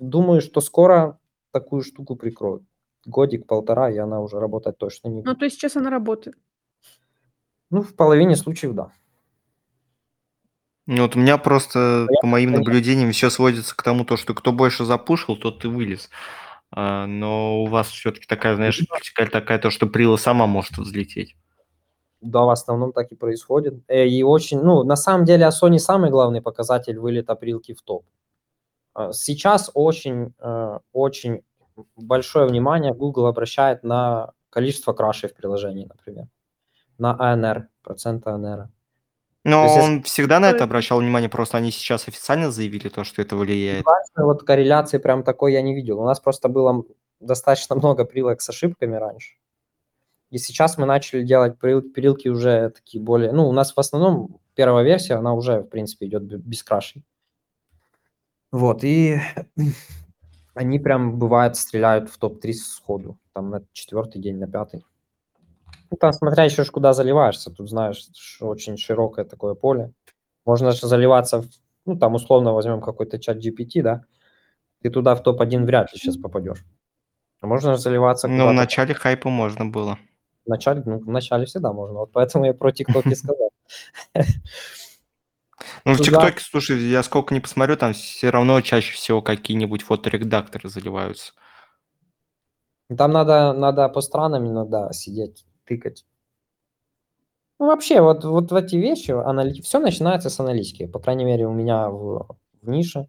думаю, что скоро такую штуку прикроют. 1-1,5 годика, и она уже работать точно не будет. Ну, то есть сейчас она работает? Ну, в половине случаев, да. Ну, вот у меня просто, по моим наблюдениям, все сводится к тому, что кто больше запушил, тот и вылез. Но у вас все-таки такая, знаешь, вертикаль такая, что прила сама может взлететь. Да, в основном так и происходит. И очень, ну, на самом деле, ASO не самый главный показатель вылета прилки в топ. Сейчас очень большое внимание Google обращает на количество крашей в приложении, например. На ANR, процент ANR. Но есть, он всегда на это обращал внимание, просто они сейчас официально заявили то, что это влияет. Вот корреляции прям такой я не видел. У нас просто было достаточно много прилок с ошибками раньше. И сейчас мы начали делать прилки уже такие более... Ну, у нас в основном первая версия, она уже, в принципе, идет без крашей. Вот, и они прям, бывает, стреляют в топ-3 сходу, там, на 4-й день, на 5-й. Ну, там, смотря еще куда заливаешься, тут, знаешь, очень широкое такое поле. Можно же заливаться, ну, там, условно, возьмем какой-то ChatGPT, да, ты туда в топ-1 вряд ли сейчас попадешь. Можно же заливаться куда-то. Ну, в начале хайпа можно было. В начале всегда можно, вот поэтому я про TikTok и сказал. Ну, в TikTok, слушай, я сколько не посмотрю, там все равно чаще всего какие-нибудь фоторедакторы заливаются. Там надо по странам иногда сидеть, тыкать. Ну, вообще, вот эти вещи, все начинается с аналитики, по крайней мере, у меня в нише,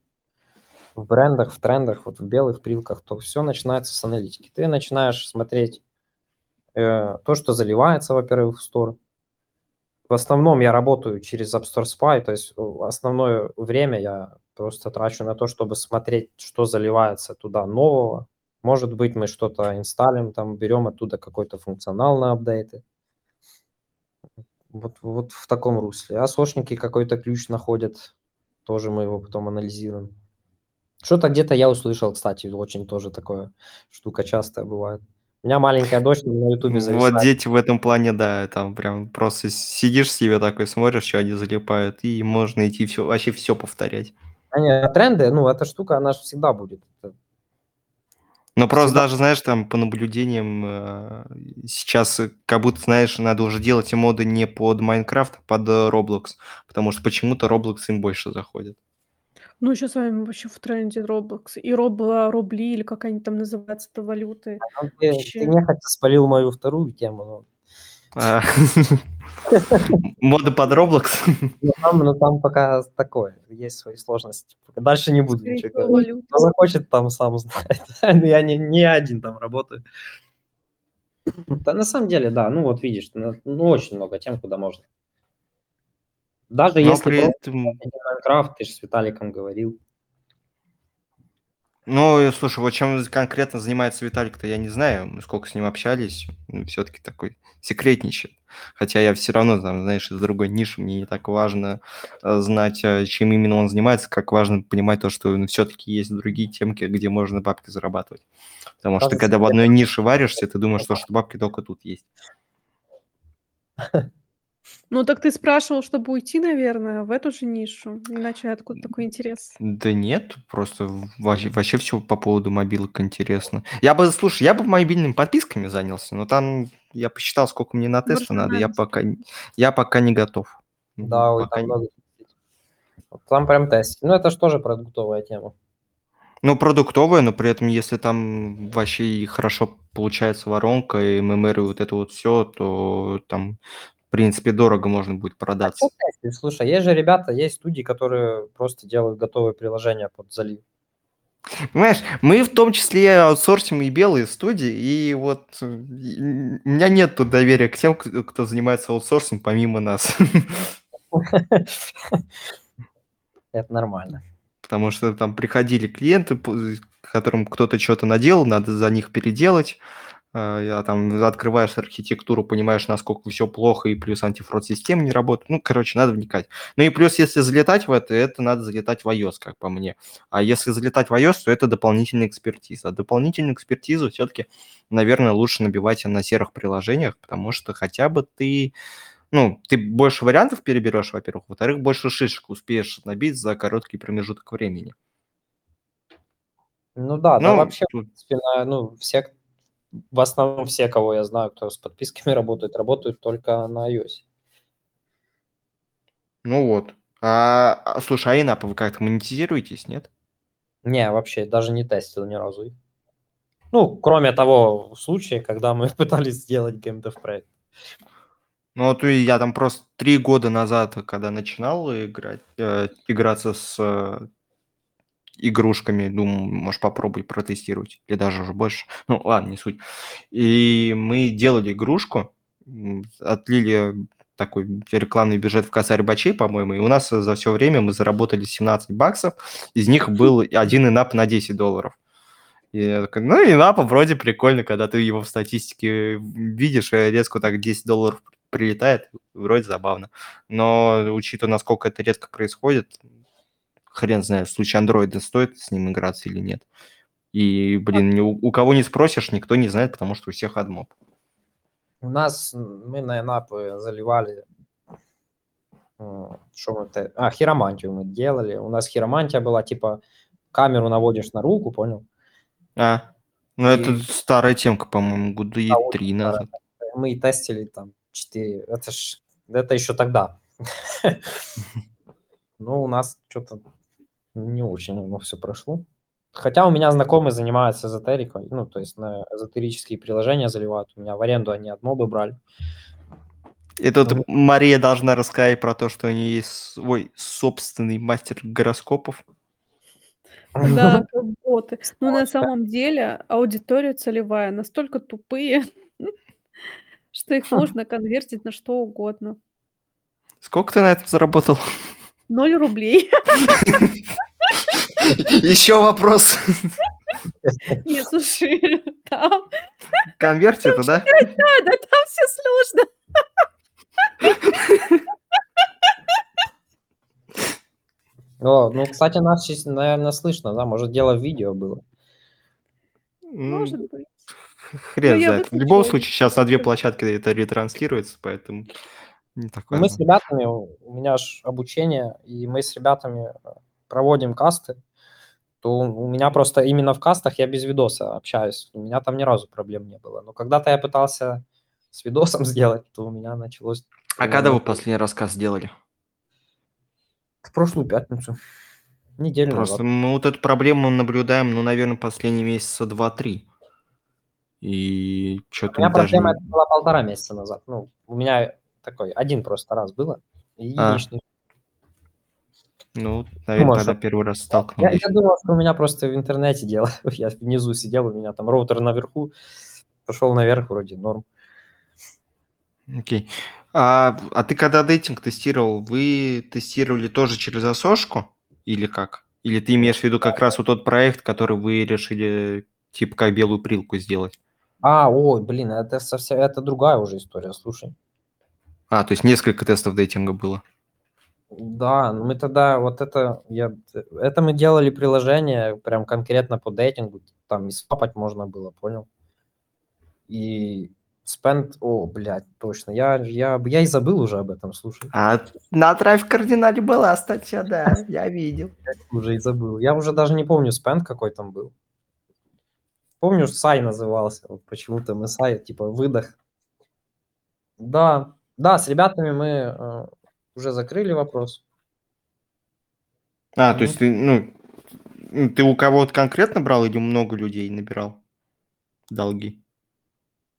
в брендах, в трендах, вот в белых прилках, то все начинается с аналитики. Ты начинаешь смотреть то, что заливается, во-первых, в Store. В основном я работаю через App Store Spy, то есть основное время я просто трачу на то, чтобы смотреть, что заливается туда нового. Может быть, мы что-то инсталим, там берем оттуда какой-то функционал на апдейты. Вот в таком русле. ASO-шники какой-то ключ находят, тоже мы его потом анализируем. Что-то где-то я услышал, кстати, очень тоже такое штука частая бывает. У меня маленькая дочь на Ютубе зависает. Вот дети в этом плане, да, там прям просто сидишь себе такой, смотришь, что они залипают, и можно идти все, вообще все повторять. А тренды, ну, эта штука, она же всегда будет. Ну, просто всегда. Даже, знаешь, там по наблюдениям сейчас, как будто, знаешь, надо уже делать моды не под Minecraft, а под Roblox, потому что почему-то Roblox им больше заходит. Ну, еще с вами вообще в тренде Роблокс. И рубли, или как они там называются, это валюты. Ты нехотя спалил мою вторую тему. Мода под Роблокс? Ну, там пока такое. Есть свои сложности. Дальше не буду ничего говорить. Кто захочет, там сам знает. Я не один там работаю. Да, на самом деле, да. Ну, вот видишь, ну, очень много тем, куда можно. Даже но если Minecraft, ты же с Виталиком говорил. Ну, слушай, вот чем конкретно занимается Виталик-то, я не знаю. Мы сколько с ним общались, все-таки такой секретничает. Хотя я все равно, там, знаешь, из другой ниши, мне не так важно знать, чем именно он занимается, как важно понимать то, что все-таки есть другие темки, где можно бабки зарабатывать. Потому что когда в одной нише варишься, ты думаешь, что бабки только тут есть. Ну, так ты спрашивал, чтобы уйти, наверное, в эту же нишу, иначе откуда такой интерес? Да нет, просто вообще все по поводу мобилок интересно. Я бы мобильными подписками занялся, но там я посчитал, сколько мне на тесты надо, я пока не готов. Да, пока не... Там прям тест. Ну, это же тоже продуктовая тема. Ну, продуктовая, но при этом, если там вообще хорошо получается воронка и ММР и вот это вот все, то там... В принципе, дорого можно будет продаться. Слушай, есть же ребята, есть студии, которые просто делают готовые приложения под залив. Понимаешь, мы в том числе аутсорсим и белые студии, и вот у меня нет доверия к тем, кто занимается аутсорсом помимо нас. Это нормально. Потому что там приходили клиенты, которым кто-то что-то наделал, надо за них переделать. Там открываешь архитектуру, понимаешь, насколько все плохо, и плюс антифрод-система не работает. Ну, короче, надо вникать. Ну и плюс, если залетать в это надо залетать в iOS, как по мне. А если залетать в iOS, то это дополнительная экспертиза. А дополнительную экспертизу все-таки, наверное, лучше набивать на серых приложениях, потому что хотя бы ты больше вариантов переберешь, во-первых. Во-вторых, больше шишек успеешь набить за короткий промежуток времени. Ну да, да вообще, в принципе, в основном все, кого я знаю, кто с подписками работают только на iOS. Ну вот. Слушай, инап, вы как-то монетизируетесь, нет? Не, вообще, даже не тестил ни разу. Ну, кроме того случая, когда мы пытались сделать геймдев-проект. Ну, вот я там просто 3 года назад, когда начинал играться с... игрушками, думаю, может, попробуй протестировать, или даже уже больше. Ну, ладно, не суть. И мы делали игрушку, отлили такой рекламный бюджет в косарь бачей, по-моему, и у нас за все время мы заработали 17 баксов, из них был 1 инап на $10. И, инап вроде прикольно, когда ты его в статистике видишь, и резко так $10 прилетает, вроде забавно. Но, учитывая, насколько это редко происходит, хрен знает, в случае андроида стоит с ним играться или нет. И, блин, у кого не спросишь, никто не знает, потому что у всех адмоб. Мы на инапы заливали... хиромантию мы делали. У нас хиромантия была, типа, камеру наводишь на руку, понял? Это старая темка, по-моему, года 3 назад. Мы тестили там 4. Это еще тогда. Ну, у нас что-то... не очень давно все прошло. Хотя у меня знакомый занимается эзотерикой, то есть на эзотерические приложения заливают. У меня в аренду они от мобы брали. И тут Мария должна рассказать про то, что у нее есть свой собственный мастер гороскопов. Да, как боты. Но на самом деле аудитория целевая настолько тупые, что их можно конвертить на что угодно. Сколько ты на этом заработал? 0 рублей. Еще вопрос. Не, слушай, там... Конверсия, да? Да, там все сложно. Кстати, нас, наверное, слышно, да? Может, дело в видео было. Может быть. Хрен знает. В любом случае, сейчас на 2 площадки это ретранслируется, поэтому... Мы с ребятами, у меня аж обучение, и мы с ребятами проводим касты, то у меня просто именно в кастах я без видоса общаюсь, у меня там ни разу проблем не было. Но когда-то я пытался с видосом сделать, то у меня началось... Когда вы последний рассказ делали? В прошлую пятницу. Неделю назад. Просто мы вот эту проблему наблюдаем, наверное, последние месяца 2-3. И что-то... У меня проблема была 1,5 месяца назад. У меня... Такой, 1 просто раз было. И лишний. Наверное, тогда первый раз столкнулся. Я думал, что у меня просто в интернете дело. Я внизу сидел, у меня там роутер наверху. Пошел наверх, вроде норм. Окей. А ты когда дейтинг тестировал, вы тестировали тоже через ASO-шку или как? Или ты имеешь в виду как раз вот тот проект, который вы решили, типа, как белую прилку сделать? Это совсем, это другая уже история, слушай. То есть несколько тестов дейтинга было? Да, мы тогда мы делали приложение прям конкретно по дейтингу, там и свапать можно было, понял? И точно, я и забыл уже об этом, слушай. На Трафик кардинале была статья, да, я видел. Уже и забыл, я уже даже не помню spend какой там был. Помню, сай назывался, вот почему-то мы сай, типа выдох. Да, с ребятами мы уже закрыли вопрос. То есть ты у кого-то конкретно брал или много людей набирал долги?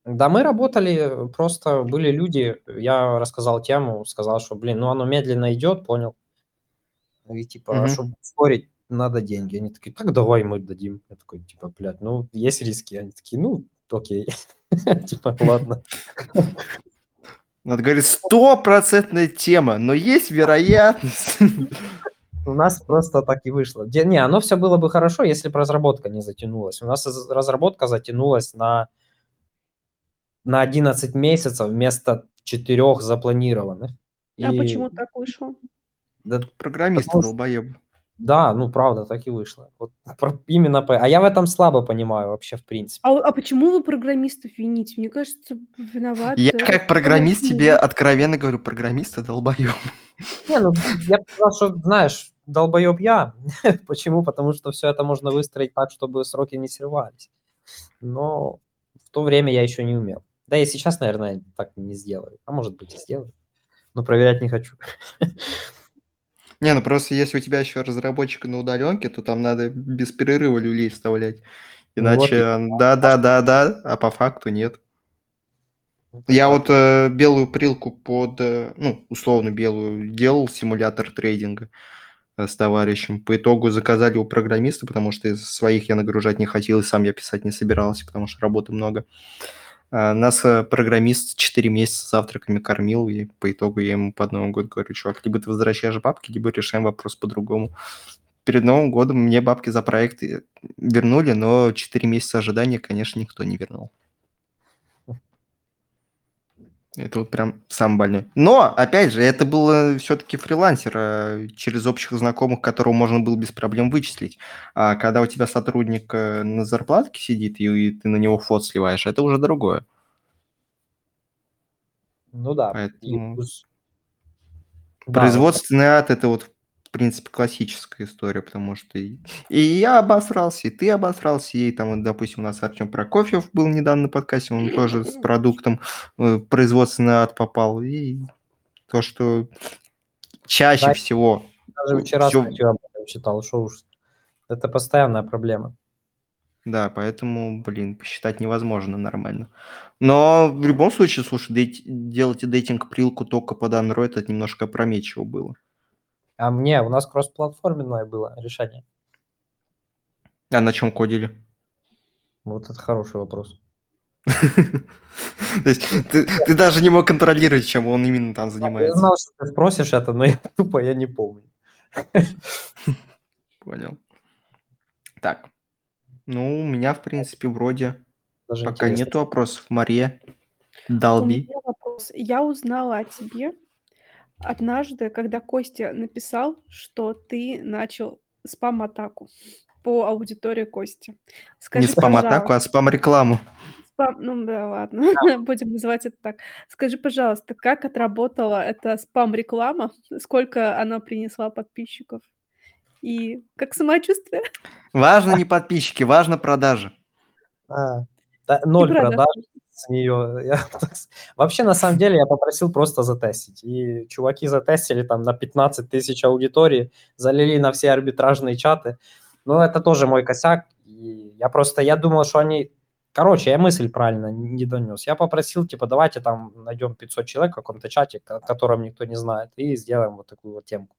Да, мы работали, просто были люди, я рассказал тему, сказал, что, оно медленно идет, понял? И чтобы спорить, надо деньги. Они такие, так давай мы дадим. Я такой, есть риски. Они такие, окей. Ладно. Надо говорить, 100% тема, но есть вероятность. У нас просто так и вышло. Оно все было бы хорошо, если бы разработка не затянулась. У нас разработка затянулась на 11 месяцев вместо 4 запланированных. А почему так вышло? Да, программист долбоеб. Да, правда, так и вышло. Вот, именно я в этом слабо понимаю вообще, в принципе. А почему вы программистов вините? Мне кажется, виноват. Я как программист тебе откровенно говорю, программисты долбоеб. Я сказал, что, знаешь, долбоеб я. Почему? Потому что все это можно выстроить так, чтобы сроки не срывались. Но в то время я еще не умел. Да и сейчас, наверное, так не сделаю. А может быть и сделаю. Но проверять не хочу. Просто если у тебя еще разработчик на удаленке, то там надо без перерыва людей вставлять. Иначе а по факту нет. Я белую прилку под, условно белую, делал симулятор трейдинга с товарищем. По итогу заказали у программиста, потому что из своих я нагружать не хотел, и сам я писать не собирался, потому что работы много. Нас программист 4 месяца завтраками кормил, и по итогу я ему под Новый год говорю, чувак, либо ты возвращаешь бабки, либо решаем вопрос по-другому. Перед Новым годом мне бабки за проект вернули, но 4 месяца ожидания, конечно, никто не вернул. Это прям самое больное. Но, опять же, это было все-таки фрилансер через общих знакомых, которого можно было без проблем вычислить. А когда у тебя сотрудник на зарплатке сидит, и ты на него фот сливаешь, это уже другое. Поэтому... Производственный ад – это в принципе, классическая история, потому что и я обосрался, и ты обосрался, и там, допустим, у нас Артем Прокофьев был недавно на подкасте, он тоже с продуктом производственный ад попал, и то, что чаще всего... Даже вчера статью об этом читал, что уж это постоянная проблема. Да, поэтому, посчитать невозможно нормально. Но в любом случае, слушай, делать дейтинг-прилку только под Android, это немножко опрометчиво было. У нас кроссплатформенное было решение. На чем кодили? Это хороший вопрос. То есть ты даже не мог контролировать, чем он именно там занимается. Я знал, что ты спросишь это, но я не помню. Понял. Так. У меня, в принципе, вроде пока нет вопросов. Мария, долби. Я узнала о тебе однажды, когда Костя написал, что ты начал спам-атаку по аудитории Кости. Скажи, не спам-атаку, а спам-рекламу. Будем называть это так. Скажи, пожалуйста, как отработала эта спам-реклама, сколько она принесла подписчиков и как самочувствие? Важно не подписчики, важно продажи. 0 продаж с нее. Вообще, на самом деле, я попросил просто затестить. И чуваки затестили там на 15 тысяч аудитории, залили на все арбитражные чаты. Это тоже мой косяк. И я думал, что они... Короче, я мысль правильно не донес. Я попросил, давайте там найдем 500 человек в каком-то чате, о котором никто не знает, и сделаем вот такую вот темку.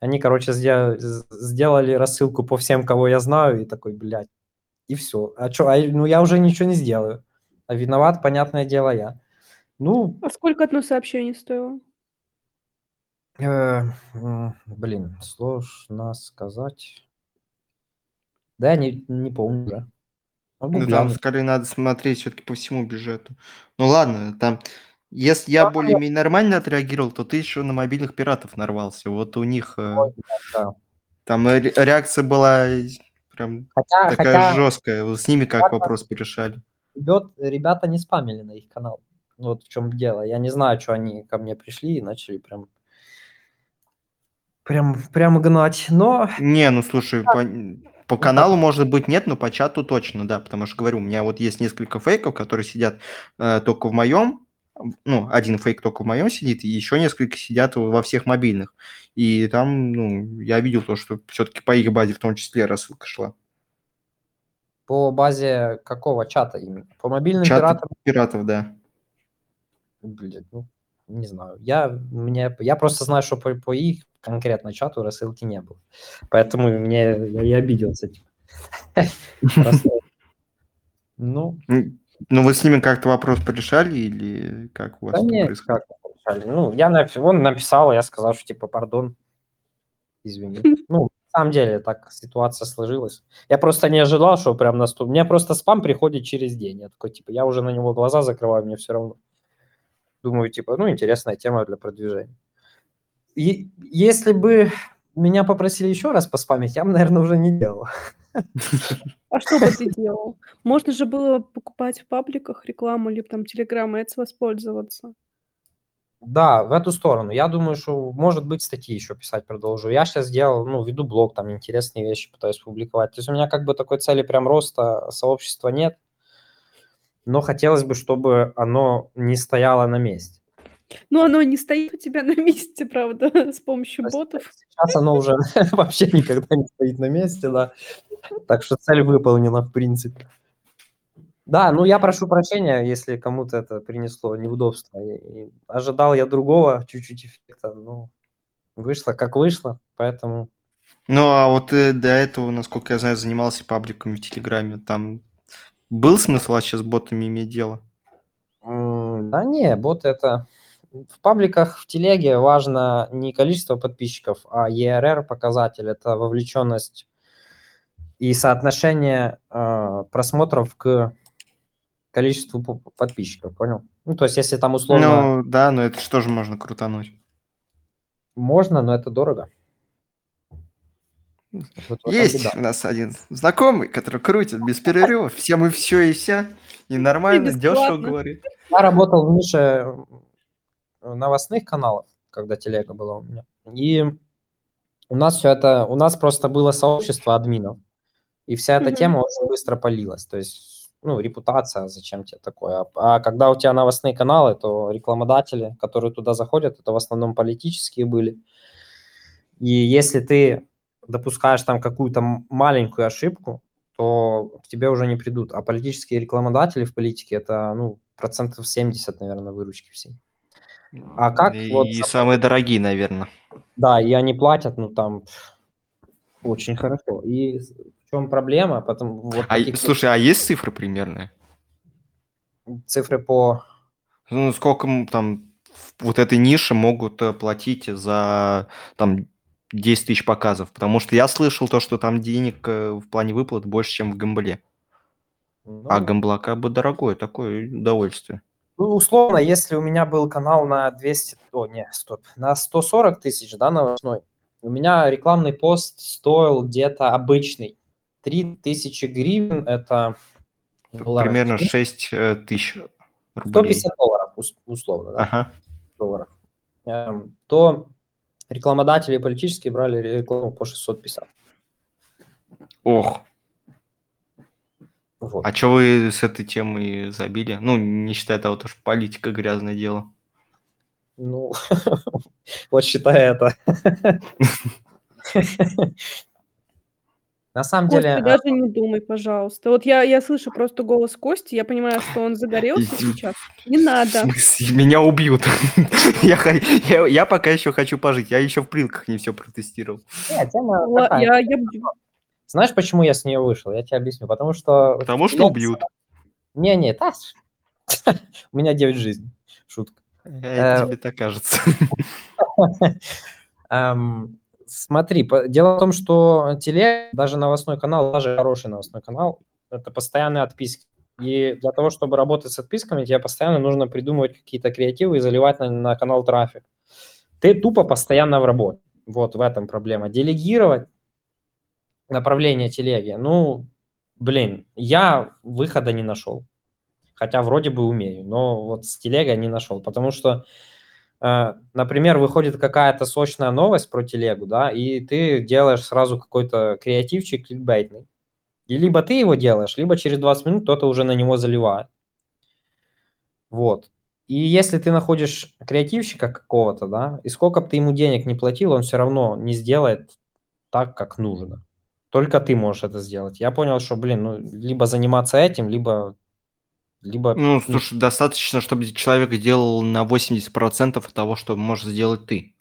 Они, сделали рассылку по всем, кого я знаю, и такой, и все. А что, я уже ничего не сделаю. А виноват, понятное дело, я. А сколько одно сообщение стоило? Блин, сложно сказать. Да, не помню, да. Ну, там скорее надо смотреть все-таки по всему бюджету. Ну ладно, там, если я более-менее нормально отреагировал, то ты еще на мобильных пиратов нарвался. Вот у них там реакция была прям такая жесткая. Вот с ними как вопрос порешали. Ребята не спамили на их канал. Вот в чем дело. Я не знаю, что они ко мне пришли и начали прямо гнать, но... Не, ну слушай, по каналу, может быть, нет, но по чату точно, да, потому что, говорю, у меня вот есть несколько фейков, которые сидят только в моем, ну, один фейк только в моем сидит, и еще несколько сидят во всех мобильных. И там, ну, я видел то, что все-таки по их базе в том числе рассылка шла. По базе какого чата именно? По мобильным пиратам? Пиратов, да. Блин, ну, не знаю. Я просто знаю, что по их конкретно чату рассылки не было. Поэтому я обиделся. Ну, вы с ними как-то вопрос порешали или как у вас происходило? Ну, он написал, я сказал, что типа, пардон, извини. Ну, на самом деле, так ситуация сложилась. Я просто не ожидал, что прям наступ... Мне просто спам приходит через день. Я такой, типа, я уже на него глаза закрываю, мне все равно. Думаю, типа, ну, интересная тема для продвижения. И если бы меня попросили еще раз поспамить, я бы, наверное, уже не делал. А что бы ты делал? Можно же было покупать в пабликах рекламу, либо там Telegram Ads воспользоваться. Да, в эту сторону. Я думаю, что, может быть, статьи еще писать продолжу. Я сейчас делал, ну, веду блог, там интересные вещи пытаюсь публиковать. То есть у меня как бы такой цели прям роста сообщества нет. Но хотелось бы, чтобы оно не стояло на месте. Ну, оно не стоит у тебя на месте, правда, с помощью ботов. Сейчас оно уже вообще никогда не стоит на месте, да. Так что цель выполнена, в принципе. Да, ну я прошу прощения, если кому-то это принесло неудобство. Ожидал я другого чуть-чуть эффекта, но вышло как вышло, поэтому... Ну, а вот до этого, насколько я знаю, занимался пабликами в Телеграме, там... Был смысл сейчас с ботами иметь дело? Да не, боты это... В пабликах, в телеге важно не количество подписчиков, а ERR показатель. Это вовлеченность и соотношение просмотров к количеству подписчиков, понял? Ну, то есть, если там условно... Ну, да, но это что же можно крутануть? Можно, но это дорого. Вот есть у нас один знакомый, который крутит без перерыва, всем и все, и вся, и нормально, и дешево говорит. Я работал в нише новостных каналов, когда телега была у меня, и у нас просто было сообщество админов, и вся эта тема очень быстро палилась, то есть, ну, репутация, зачем тебе такое, а когда у тебя новостные каналы, то рекламодатели, которые туда заходят, это в основном политические были, и если ты допускаешь там какую-то маленькую ошибку, то к тебе уже не придут. А политические рекламодатели в политике – это, ну, 70%, наверное, выручки всей. А как? И, вот, и самые дорогие, наверное. Да, и они платят, ну, там, очень хорошо. И в чем проблема? Потом, вот таких... Слушай, а есть цифры примерные? Цифры по… Ну, сколько там вот этой ниши могут платить за, там, 10 тысяч показов, потому что я слышал то, что там денег в плане выплат больше, чем в гамбле. Ну, а гамбла как бы дорогое такое удовольствие. Ну, условно, если у меня был канал на 140 тысяч, да, новостной, у меня рекламный пост стоил где-то обычный 3000 гривен, это... Примерно 6 тысяч рублей. $150, условно, да, ага. Долларов. То... Рекламодатели политические брали рекламу по 650. Ох. Вот. А что вы с этой темой забили? Ну, не считая того, что политика грязное дело. Ну, вот считай это. На самом деле... Костя, даже не думай, пожалуйста. Вот я слышу просто голос Кости, я понимаю, что он загорелся сейчас. Не надо. Меня убьют. Я пока еще хочу пожить. Я еще в плинках не все протестировал. Нет, тема такая. Знаешь, почему я с нее вышел? Я тебе объясню. Потому что убьют. Не, у меня 9 жизней. Шутка. Тебе так кажется. Смотри, дело в том, что Телеграм, даже новостной канал, даже хороший новостной канал, это постоянные отписки. И для того, чтобы работать с отписками, тебе постоянно нужно придумывать какие-то креативы и заливать на канал трафик. Ты тупо постоянно в работе. Вот в этом проблема. Делегировать направление телеги, ну, блин, я выхода не нашел. Хотя вроде бы умею, но вот с телегой не нашел. Потому что, например, выходит какая-то сочная новость про телегу, да, и ты делаешь сразу какой-то креативчик кликбейтный. И либо ты его делаешь, либо через 20 минут кто-то уже на него заливает. Вот. И если ты находишь креативщика какого-то, да, и сколько бы ты ему денег не платил, он все равно не сделает так, как нужно. Только ты можешь это сделать. Я понял, что, блин, ну, либо заниматься этим, либо... Ну, слушай, достаточно, чтобы человек делал на 80% того, что можешь сделать ты.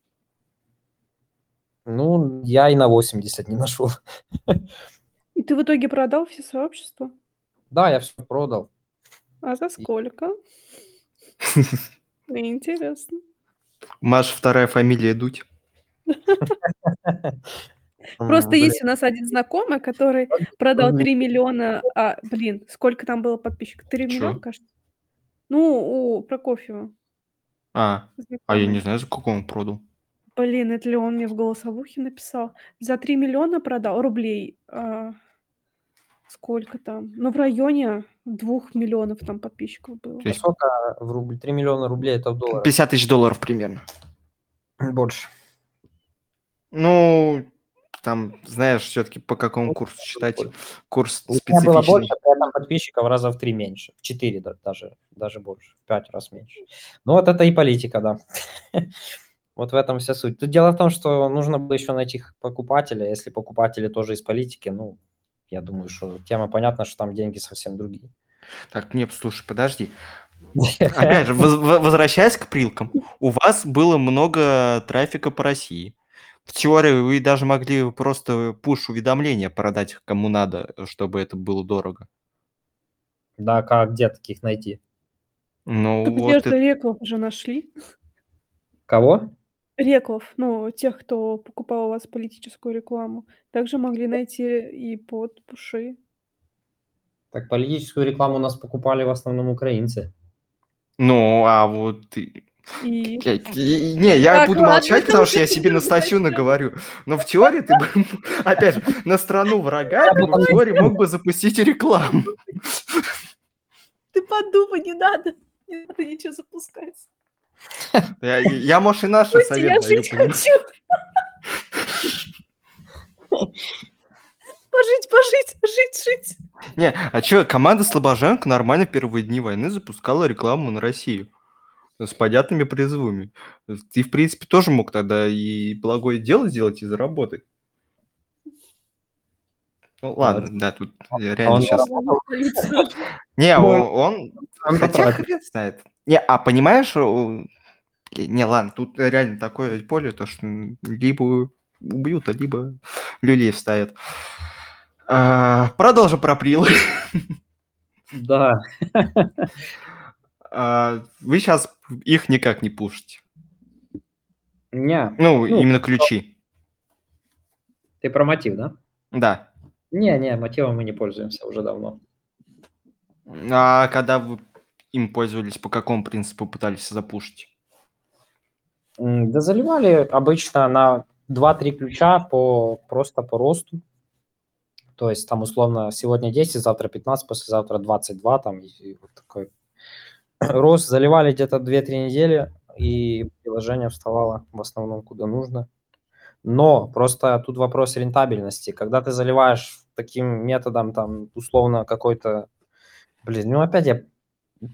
Ну, я и на 80 не нашел. И ты в итоге продал все сообщества? Да, я все продал. А за сколько? Интересно. Маша, вторая фамилия Дудь. Просто есть у нас один знакомый, который продал 3 миллиона... А, блин, сколько там было подписчиков? 3 миллиона, кажется. Ну, у Прокофьева. А я не знаю, за сколько он продал. Блин, это ли он мне в голосовухе написал? За 3 миллиона продал рублей. Сколько там? Ну, в районе 2 миллионов там подписчиков было. То есть сколько в рубль? 3 миллиона рублей это в долларах? 50 тысяч долларов примерно. Больше. Ну... Там, знаешь, все-таки по какому курсу считать? Курс специфичный. У меня было больше, при этом подписчиков раза в 3 меньше. В 4 даже больше. В 5 раз меньше. Ну, вот это и политика, да. Вот в этом вся суть. Тут дело в том, что нужно было еще найти покупателя. Если покупатели тоже из политики, ну, я думаю, что тема понятна, что там деньги совсем другие. Так, нет, слушай, подожди. Опять же, возвращаясь к прилкам, у вас было много трафика по России. В теории вы даже могли просто пуш-уведомления продать кому надо, чтобы это было дорого. Да, как где таких найти? Ну, так вот это... Реклов уже нашли. Кого? Реклов, ну, тех, кто покупал у вас политическую рекламу. Также могли найти и под пуши. Так, политическую рекламу у нас покупали в основном украинцы. Ну, а вот... Не, я буду молчать, потому что я себе на статью наговорю. Но в теории ты бы, опять же, на страну врага, ты бы в теории мог бы запустить рекламу. Ты подумай, не надо ничего запускать. Я, может, и наши советую. Я хочу. Пожить. Не, а что, команда Слобожанка нормально в первые дни войны запускала рекламу на Россию. С понятными призывами. Ты, в принципе, тоже мог тогда и благое дело сделать, и заработать. Ну, ладно, да, тут реально он сейчас... Не, он... Хотя хрен знает. Не, а понимаешь... Не, ладно, тут реально такое поле, то что либо убьют, а либо люлей вставят. Продолжим про прилы. Да. Вы сейчас их никак не пушите. Не. Ну, именно ключи. Ты про мотив, да? Да. Не, мотивом мы не пользуемся уже давно. А когда вы им пользовались, по какому принципу пытались запушить? Да заливали обычно на 2-3 ключа просто по росту. То есть там условно сегодня 10, завтра 15, послезавтра 22 там и вот такой... Рост заливали где-то 2-3 недели, и приложение вставало в основном куда нужно. Но просто тут вопрос рентабельности. Когда ты заливаешь таким методом, там, условно, какой-то... Блин, ну опять я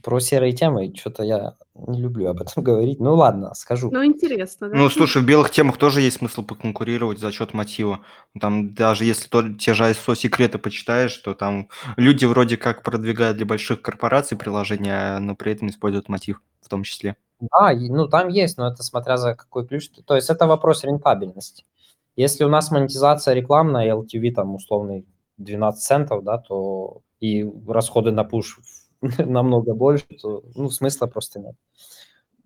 про серые темы, что-то я не люблю об этом говорить. Ну ладно, скажу. Ну интересно, да? Ну слушай, в белых темах тоже есть смысл поконкурировать за счет мотива. Там даже если те же ASO секреты почитаешь, то там люди вроде как продвигают для больших корпораций приложения, но при этом используют мотив в том числе. Да, ну там есть, но это смотря за какой ключ. То есть это вопрос рентабельности. Если у нас монетизация рекламная, LTV там условный 12 центов, да, то и расходы на пуш намного больше, то, ну, смысла просто нет.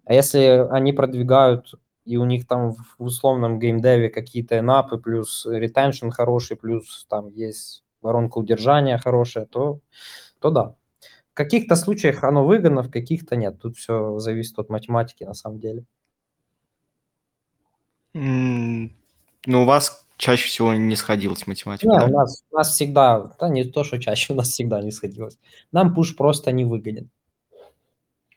А если они продвигают и у них там в условном геймдеве какие-то инапы, плюс ретеншн хороший, плюс там есть воронка удержания хорошая, то да. В каких-то случаях оно выгодно, в каких-то нет. Тут все зависит от математики на самом деле. Но у вас чаще всего не сходилось математика? Нет, да? у нас всегда, да не то, что чаще, у нас всегда не сходилось. Нам пуш просто не выгоден.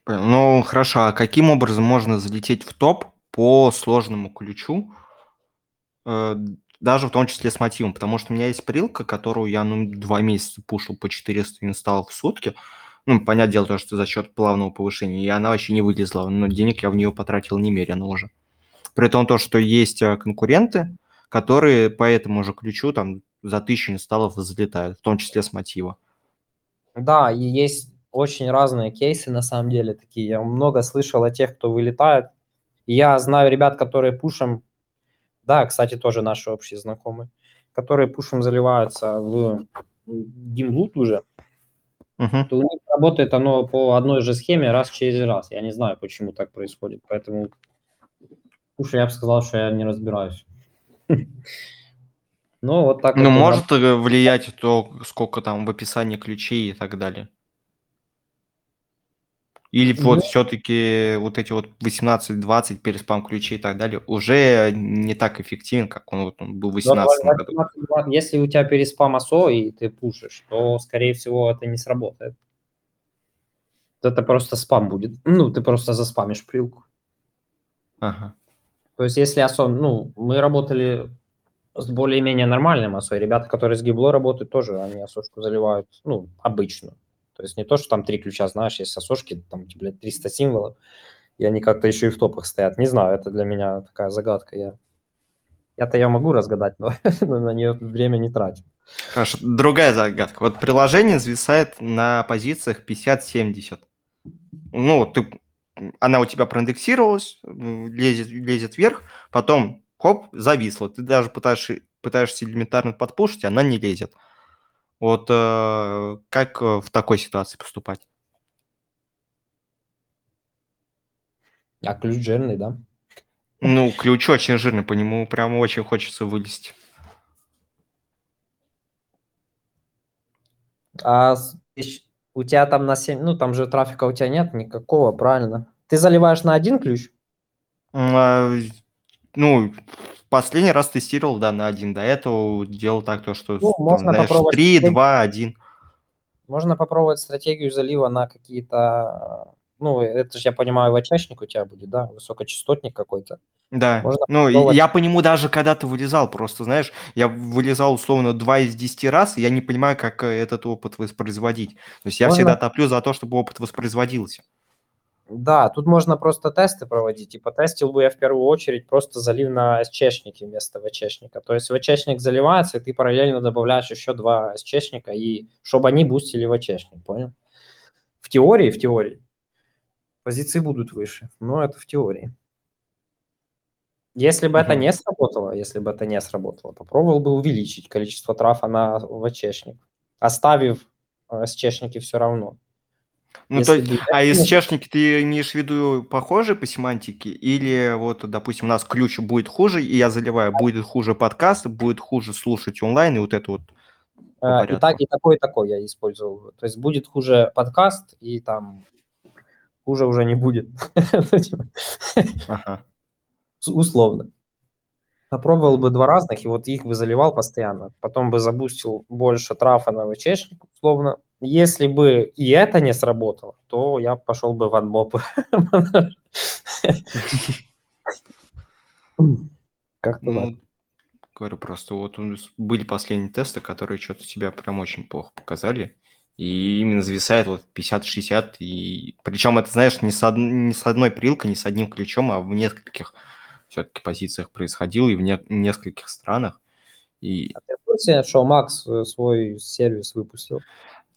Ну, хорошо. А каким образом можно залететь в топ по сложному ключу, даже в том числе с мотивом? Потому что у меня есть прилка, которую я 2 месяца пушил по 400 инсталлов в сутки. Ну, понятное дело, то, что за счет плавного повышения. И она вообще не вылезла. Но денег я в нее потратил немерено уже. При том, то, что есть конкуренты, которые по этому же ключу там за 1000 инсталлов залетают, в том числе с мотива. Да, и есть очень разные кейсы, на самом деле, такие. Я много слышал о тех, кто вылетает. Я знаю ребят, которые пушем, да, кстати, тоже наши общие знакомые, которые пушем заливаются в гимлут уже, то у них работает оно по одной же схеме раз через раз. Я не знаю, почему так происходит, поэтому пуш, я бы сказал, что я не разбираюсь. Ну, вот так. Ну, может влиять то, сколько там в описании ключей и так далее? Или вот все-таки вот эти вот 18-20 переспам ключей и так далее уже не так эффективен, как он был в 18 году? Если у тебя переспам ASO и ты пушишь, то, скорее всего, это не сработает. Это просто спам будет. Ну, ты просто заспамишь прилку. Ага. То есть если ASO... Ну, мы работали с более-менее нормальным ASO. Ребята, которые с гибло работают, тоже они ASO-шку заливают, ну, обычную. То есть не то, что там 3 ключа, знаешь, есть осошки, там, блядь, 300 символов, и они как-то еще и в топах стоят. Не знаю, это для меня такая загадка. Я-то я могу разгадать, но на нее время не тратим. Хорошо, другая загадка. Вот приложение зависает на позициях 50-70. Ну, она у тебя проиндексировалась, лезет вверх, потом, хоп, зависла. Ты даже пытаешься элементарно подпушить, она не лезет. Вот как в такой ситуации поступать? А ключ жирный, да? Ну, ключ очень жирный, по нему прям очень хочется вылезти. А у тебя там на 7, ну, там же трафика у тебя нет никакого, правильно? Ты заливаешь на 1 ключ? Ну... Последний раз тестировал, да, на 1. До этого делал так, то, что, ну, можно там, знаешь, 3, 2, 1. Можно попробовать стратегию залива на какие-то... Ну, это же, я понимаю, ватчашник у тебя будет, да? Высокочастотник какой-то. Да. Можно попробовать... я по нему даже когда-то вылезал. Просто, знаешь, я вылезал, условно, 2 из 10 раз, и я не понимаю, как этот опыт воспроизводить. То есть я всегда топлю за то, чтобы опыт воспроизводился. Да, тут можно просто тесты проводить. И потестил бы я в первую очередь просто залив на СЧшники вместо ВЧшника. То есть ВЧшник заливается, и ты параллельно добавляешь еще 2 СЧшника, и чтобы они бустили ВЧшник, понял? В теории. Позиции будут выше, но это в теории. Если бы это не сработало, попробовал бы увеличить количество трафа на ВЧшник, оставив СЧшники все равно. Ну, то есть, а СЧшники ты имеешь в виду похожие по семантике? Или вот, допустим, у нас ключ будет хуже, и я заливаю, будет хуже подкаст, будет хуже слушать онлайн, и вот это вот. И такой я использовал. То есть будет хуже подкаст, и там хуже уже не будет. Ага. Условно. Попробовал бы 2 разных, и вот их бы заливал постоянно. Потом бы забустил больше трафа на ВЧшник, условно. Если бы и это не сработало, то я пошел бы в анмоп. Как-то так. Говорю, просто вот были последние тесты, которые что-то себя прям очень плохо показали. И именно зависает вот 50-60. И причем это, знаешь, не с одной прилкой, не с одним ключом, а в нескольких все-таки позициях происходило и в нескольких странах. А ты в курсе, что Макс свой сервис выпустил?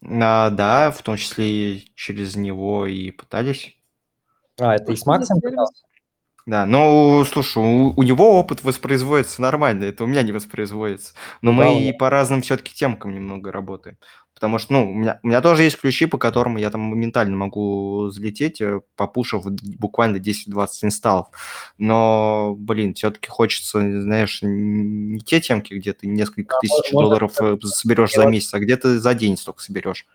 Да, в том числе и через него и пытались. Это и с Максом? Да, ну, слушай, у него опыт воспроизводится нормально, это у меня не воспроизводится. Но мы по разным все-таки темкам немного работаем. Потому что, ну, у меня тоже есть ключи, по которым я там моментально могу взлететь, попушив буквально 10-20 инсталлов. Но, блин, все-таки хочется, знаешь, не те темки, где ты несколько тысяч долларов соберешь за месяц, а где ты за день столько соберешь.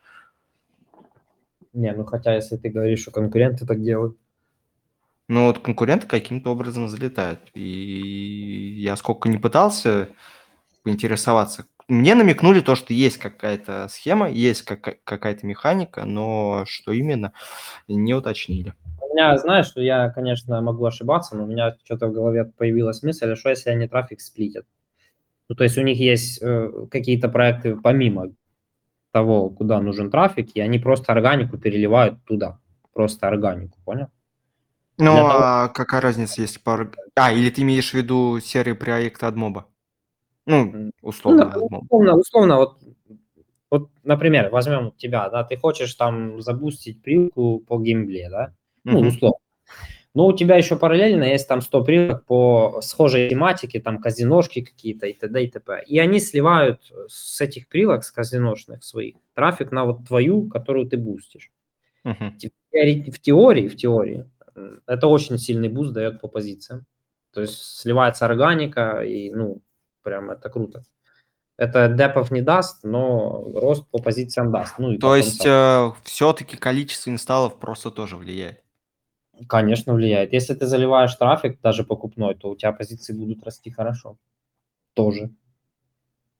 Не, ну хотя, если ты говоришь, что конкуренты так делают. Ну, вот конкуренты каким-то образом взлетают. И я сколько не пытался поинтересоваться, мне намекнули то, что есть какая-то схема, есть какая-то механика, но что именно, не уточнили. У меня, знаешь, что я, конечно, могу ошибаться, но у меня что-то в голове появилась мысль, что если они трафик сплитят? Ну, то есть у них есть какие-то проекты помимо того, куда нужен трафик, и они просто органику переливают туда. Просто органику, понял? Ну, а какая разница, если по... А, или ты имеешь в виду серый проект AdMob? Ну, условно. Ну, условно вот, например, возьмем тебя, да, ты хочешь там забустить прилку по геймплею, да, ну, условно. Но у тебя еще параллельно есть там 100 прилок по схожей тематике, там казиношки какие-то и т.д. и т.п. И они сливают с этих прилок, с казиношных своих, трафик на вот твою, которую ты бустишь. В теории, это очень сильный буст дает по позициям. То есть сливается органика и, ну, прям это круто. Это депов не даст, но рост по позициям даст. Ну, и то есть все-таки количество инсталлов просто тоже влияет? Конечно, влияет. Если ты заливаешь трафик, даже покупной, то у тебя позиции будут расти хорошо. Тоже.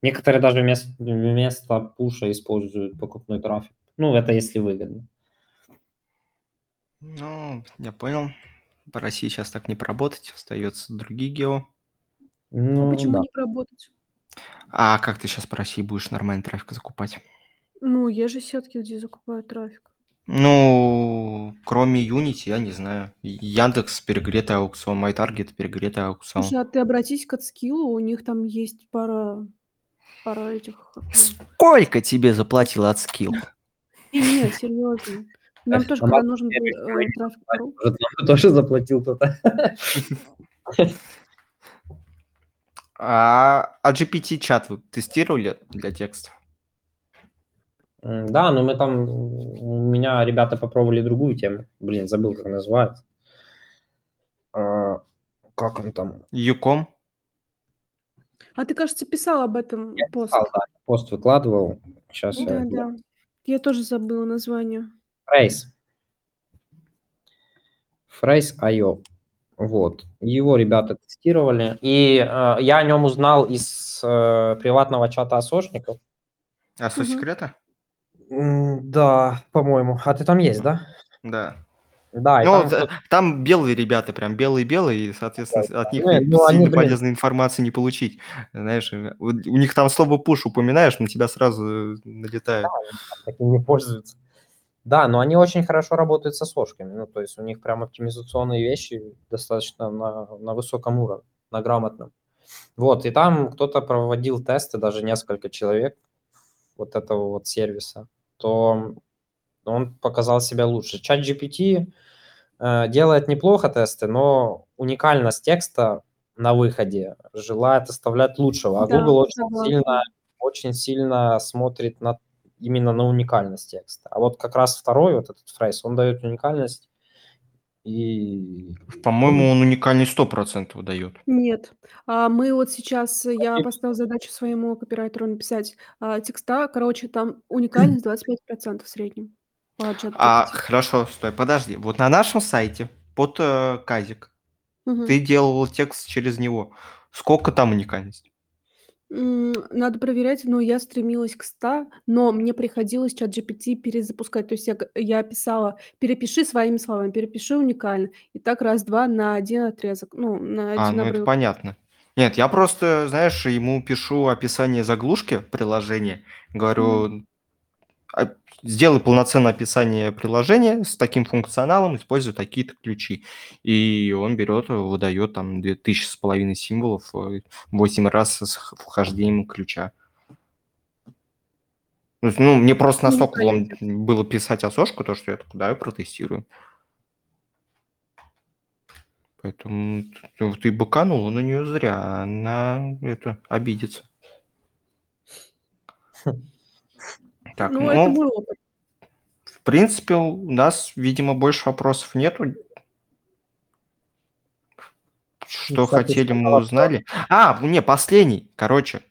Некоторые даже вместо пуша используют покупной трафик. Ну, это если выгодно. Ну, я понял. По России сейчас так не поработать. Остаются другие гео. Ну, почему да. Не поработать? А как ты сейчас по России будешь нормальный трафик закупать? Ну, есть же сетки, где закупают трафик. Ну, кроме Unity, я не знаю. Яндекс перегретый аукцион, MyTarget перегретый аукцион. Слушай, а ты обратись к Отскиллу, у них там есть пара этих... Сколько тебе заплатил Отскилл? Нет, серьезно. Нам тоже когда нужен был трафик. Нам тоже заплатил кто-то. А GPT-чат вы тестировали для текста? Да, но мы там... У меня ребята попробовали другую тему. Блин, забыл, как называется. Как он там? Юком? А ты, кажется, писал об этом пост. Я писал, да. Пост выкладывал. Сейчас да, я... Да. Я тоже забыла название. Phrase. Phrase.io. Вот, его ребята тестировали, и я о нем узнал из приватного чата асошников. Асо секрета? Да, по-моему. А ты там есть, да? Да. Да. Ну, там белые ребята, прям белые-белые, и, соответственно, да, от них сильно полезной информации не получить. Знаешь, у них там слово пуш упоминаешь, на тебя сразу налетает. Да, таким не пользуются. Да, но они очень хорошо работают со сошками. Ну, то есть у них прям оптимизационные вещи достаточно на высоком уровне, на грамотном. Вот, и там кто-то проводил тесты, даже несколько человек вот этого вот сервиса, то он показал себя лучше. ChatGPT делает неплохо тесты, но уникальность текста на выходе желает оставлять лучшего. А да, Google очень сильно смотрит на именно на уникальность текста. А вот как раз второй, вот этот фрейс, он дает уникальность и... По-моему, он уникальность 100% дает. Нет. Мы вот сейчас, я поставила задачу своему копирайтеру написать текста, короче, там уникальность 25% в среднем. Хорошо, стой, подожди. Вот на нашем сайте под Казик ты делал текст через него. Сколько там уникальность? Надо проверять, но я стремилась к 100, но мне приходилось ChatGPT перезапускать. То есть я писала, перепиши своими словами, перепиши уникально. И так раз-два на один отрезок. Ну, на один обрывок. Это понятно. Нет, я просто, знаешь, ему пишу описание заглушки приложения. Говорю, сделай полноценное описание приложения с таким функционалом, используя такие-то ключи. И он берет, выдает там 2500 символов 8 раз с вхождением ключа. Ну, мне просто настолько было писать осошку, то, что я туда и протестирую. Поэтому ты быканула на нее зря, она это обидится. Так, ну, это был опыт. В принципе, у нас, видимо, больше вопросов нету. Что хотели, мы узнали. Последний. Короче,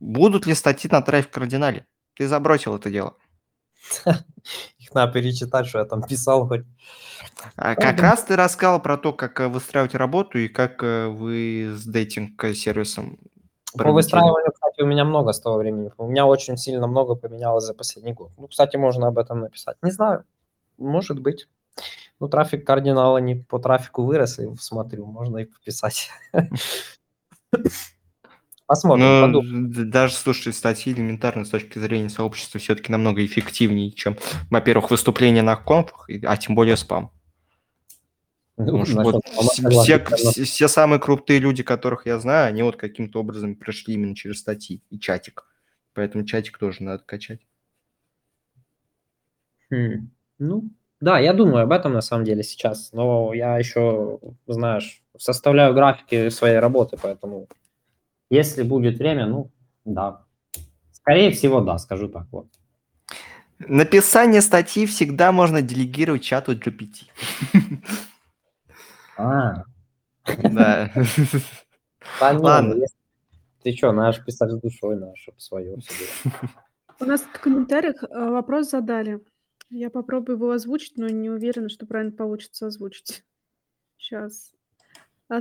будут ли статьи на Трафик Кардинале? Ты забросил это дело. Их надо перечитать, что я там писал хоть. Как раз ты рассказал про то, как выстраивать работу и как вы с дейтинг-сервисом. По выстраиванию, кстати, у меня много с того времени. У меня очень сильно много поменялось за последний год. Ну, кстати, можно об этом написать. Не знаю, может быть. Ну, трафик кардинала не по трафику вырос, и смотрю, можно и пописать. Посмотрим, подумаем. Даже, слушай, статьи элементарные с точки зрения сообщества все-таки намного эффективнее, чем, во-первых, выступления на конфах, а тем более спам. Все самые крутые люди, которых я знаю, они вот каким-то образом прошли именно через статьи и чатик. Поэтому чатик тоже надо качать. Ну... Да, я думаю об этом на самом деле сейчас, но я еще, знаешь, составляю графики своей работы, поэтому если будет время, да. Скорее всего, да, скажу так вот. Написание статьи всегда можно делегировать чату GPT. Да. Ладно. Ты что, наш писать с душой, наш свое. У нас в комментариях вопрос задали. Я попробую его озвучить, но не уверена, что правильно получится озвучить. Сейчас.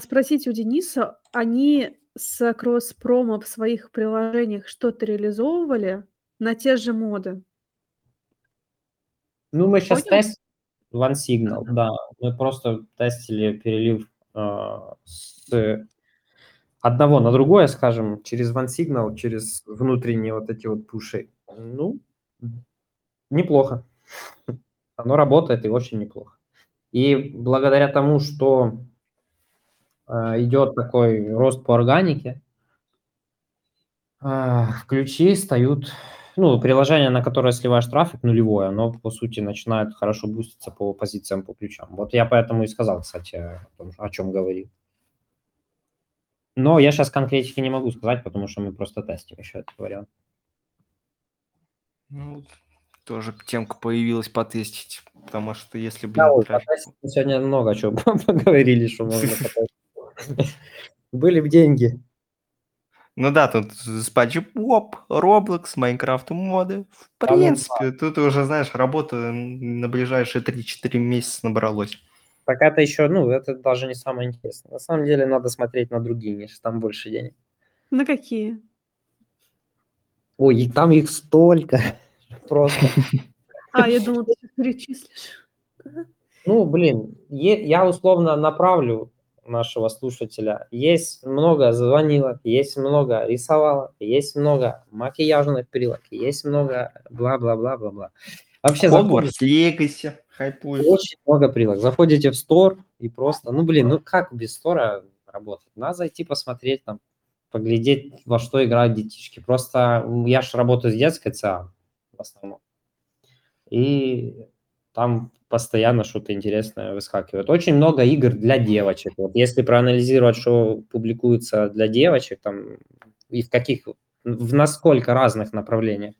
Спросите у Дениса, они с кросс-промо в своих приложениях что-то реализовывали на те же моды? Ну, мы сейчас тестим One-signal, да. Мы просто тестили перелив с одного на другое, скажем, через One-signal, через внутренние вот эти вот пуши. Ну, неплохо. Оно работает и очень неплохо. И благодаря тому, что идет такой рост по органике, ключи стают... Ну, приложение, на которое сливаешь трафик, нулевое, оно, по сути, начинает хорошо буститься по позициям, по ключам. Вот я поэтому и сказал, кстати, о чем говорил. Но я сейчас конкретики не могу сказать, потому что мы просто тестим еще этот вариант. Тоже темка появилась потестить, потому что если бы... Да, мы сегодня много чего поговорили, что можно потестить. Были бы деньги. Ну да, тут спаджип, Роблокс, Майнкрафт, моды. В принципе, тут уже, знаешь, работа на ближайшие 3-4 месяца набралось. Так это еще, это даже не самое интересное. На самом деле надо смотреть на другие ниши, там больше денег. На какие? Ой, там их столько... Просто. Я думал, ты перечислишь. Я условно направлю нашего слушателя. Есть много звонилок, есть много рисовалок, есть много макияжных перилок, есть много бла-бла-бла-бла-бла. Вообще Hogwarts Legacy хайпует. Очень много прилог. Заходите в Store и просто, как без стора работать? Надо зайти посмотреть там, поглядеть, во что играют детишки. Просто я же работаю с детской ЦА. В основном. И там постоянно что-то интересное выскакивает. Очень много игр для девочек. Вот если проанализировать, что публикуется для девочек, там и в насколько разных направлениях,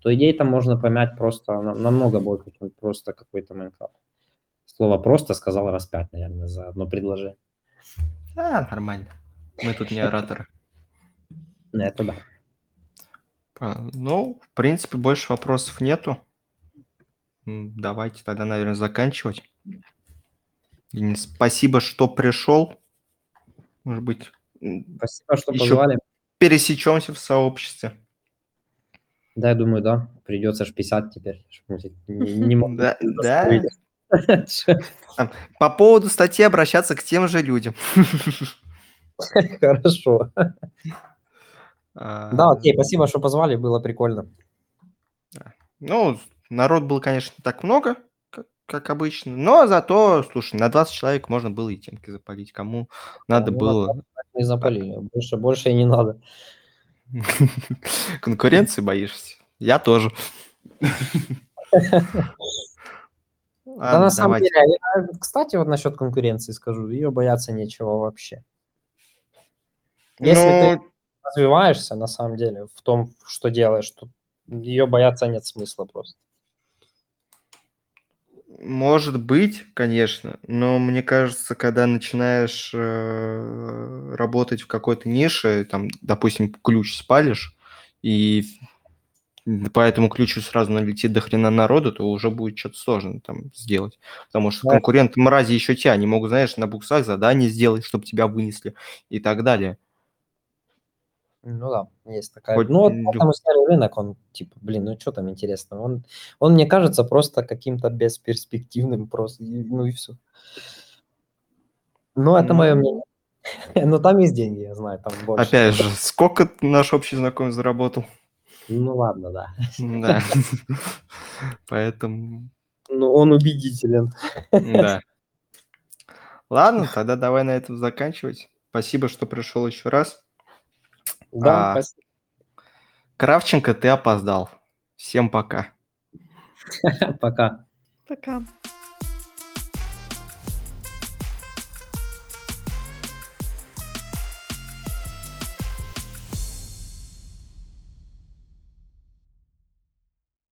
то идей там можно помять просто намного больше, чем просто какой-то Майнкрафт. Слово «просто» сказал раз 5, наверное, за одно предложение. Нормально. Мы тут не ораторы. Это да. В принципе, больше вопросов нету. Давайте тогда, наверное, заканчивать. Денис, спасибо, что пришел. Может быть, спасибо, что позвали. Пересечемся в сообществе. Да, я думаю, да. Придется аж 50 теперь. Не могу. Да. По поводу статьи обращаться к тем же людям. Хорошо. Да, окей, спасибо, что позвали, было прикольно. Народ было, конечно, не так много, как обычно, но зато, слушай, на 20 человек можно было и темки запалить, кому надо было. Не запалили, больше и не надо. Конкуренции боишься? Я тоже. Да, на самом деле, кстати, вот насчет конкуренции скажу, ее бояться нечего вообще. Если ты развиваешься, на самом деле, в том, что делаешь, ее бояться нет смысла просто. Может быть, конечно, но мне кажется, когда начинаешь работать в какой-то нише, там, допустим, ключ спалишь, и по этому ключу сразу налетит до хрена народу, то уже будет что-то сложно там сделать. Потому что конкуренты мрази еще тебя, они могут, знаешь, на буксах задание сделать, чтобы тебя вынесли и так далее. Ну да, есть такая. Хоть... Ну вот поэтому старый рынок, он типа, блин, ну что там интересного? Он мне кажется, просто каким-то бесперспективным просто, ну и все. Ну это мое мнение. Но там есть деньги, я знаю, там больше. Опять же, сколько наш общий знакомый заработал? Ну ладно, да. Да, поэтому... Ну он убедителен. Да. Ладно, тогда давай на этом заканчивать. Спасибо, что пришел еще раз. Да, спасибо. Кравченко, ты опоздал. Всем пока. Пока. Пока.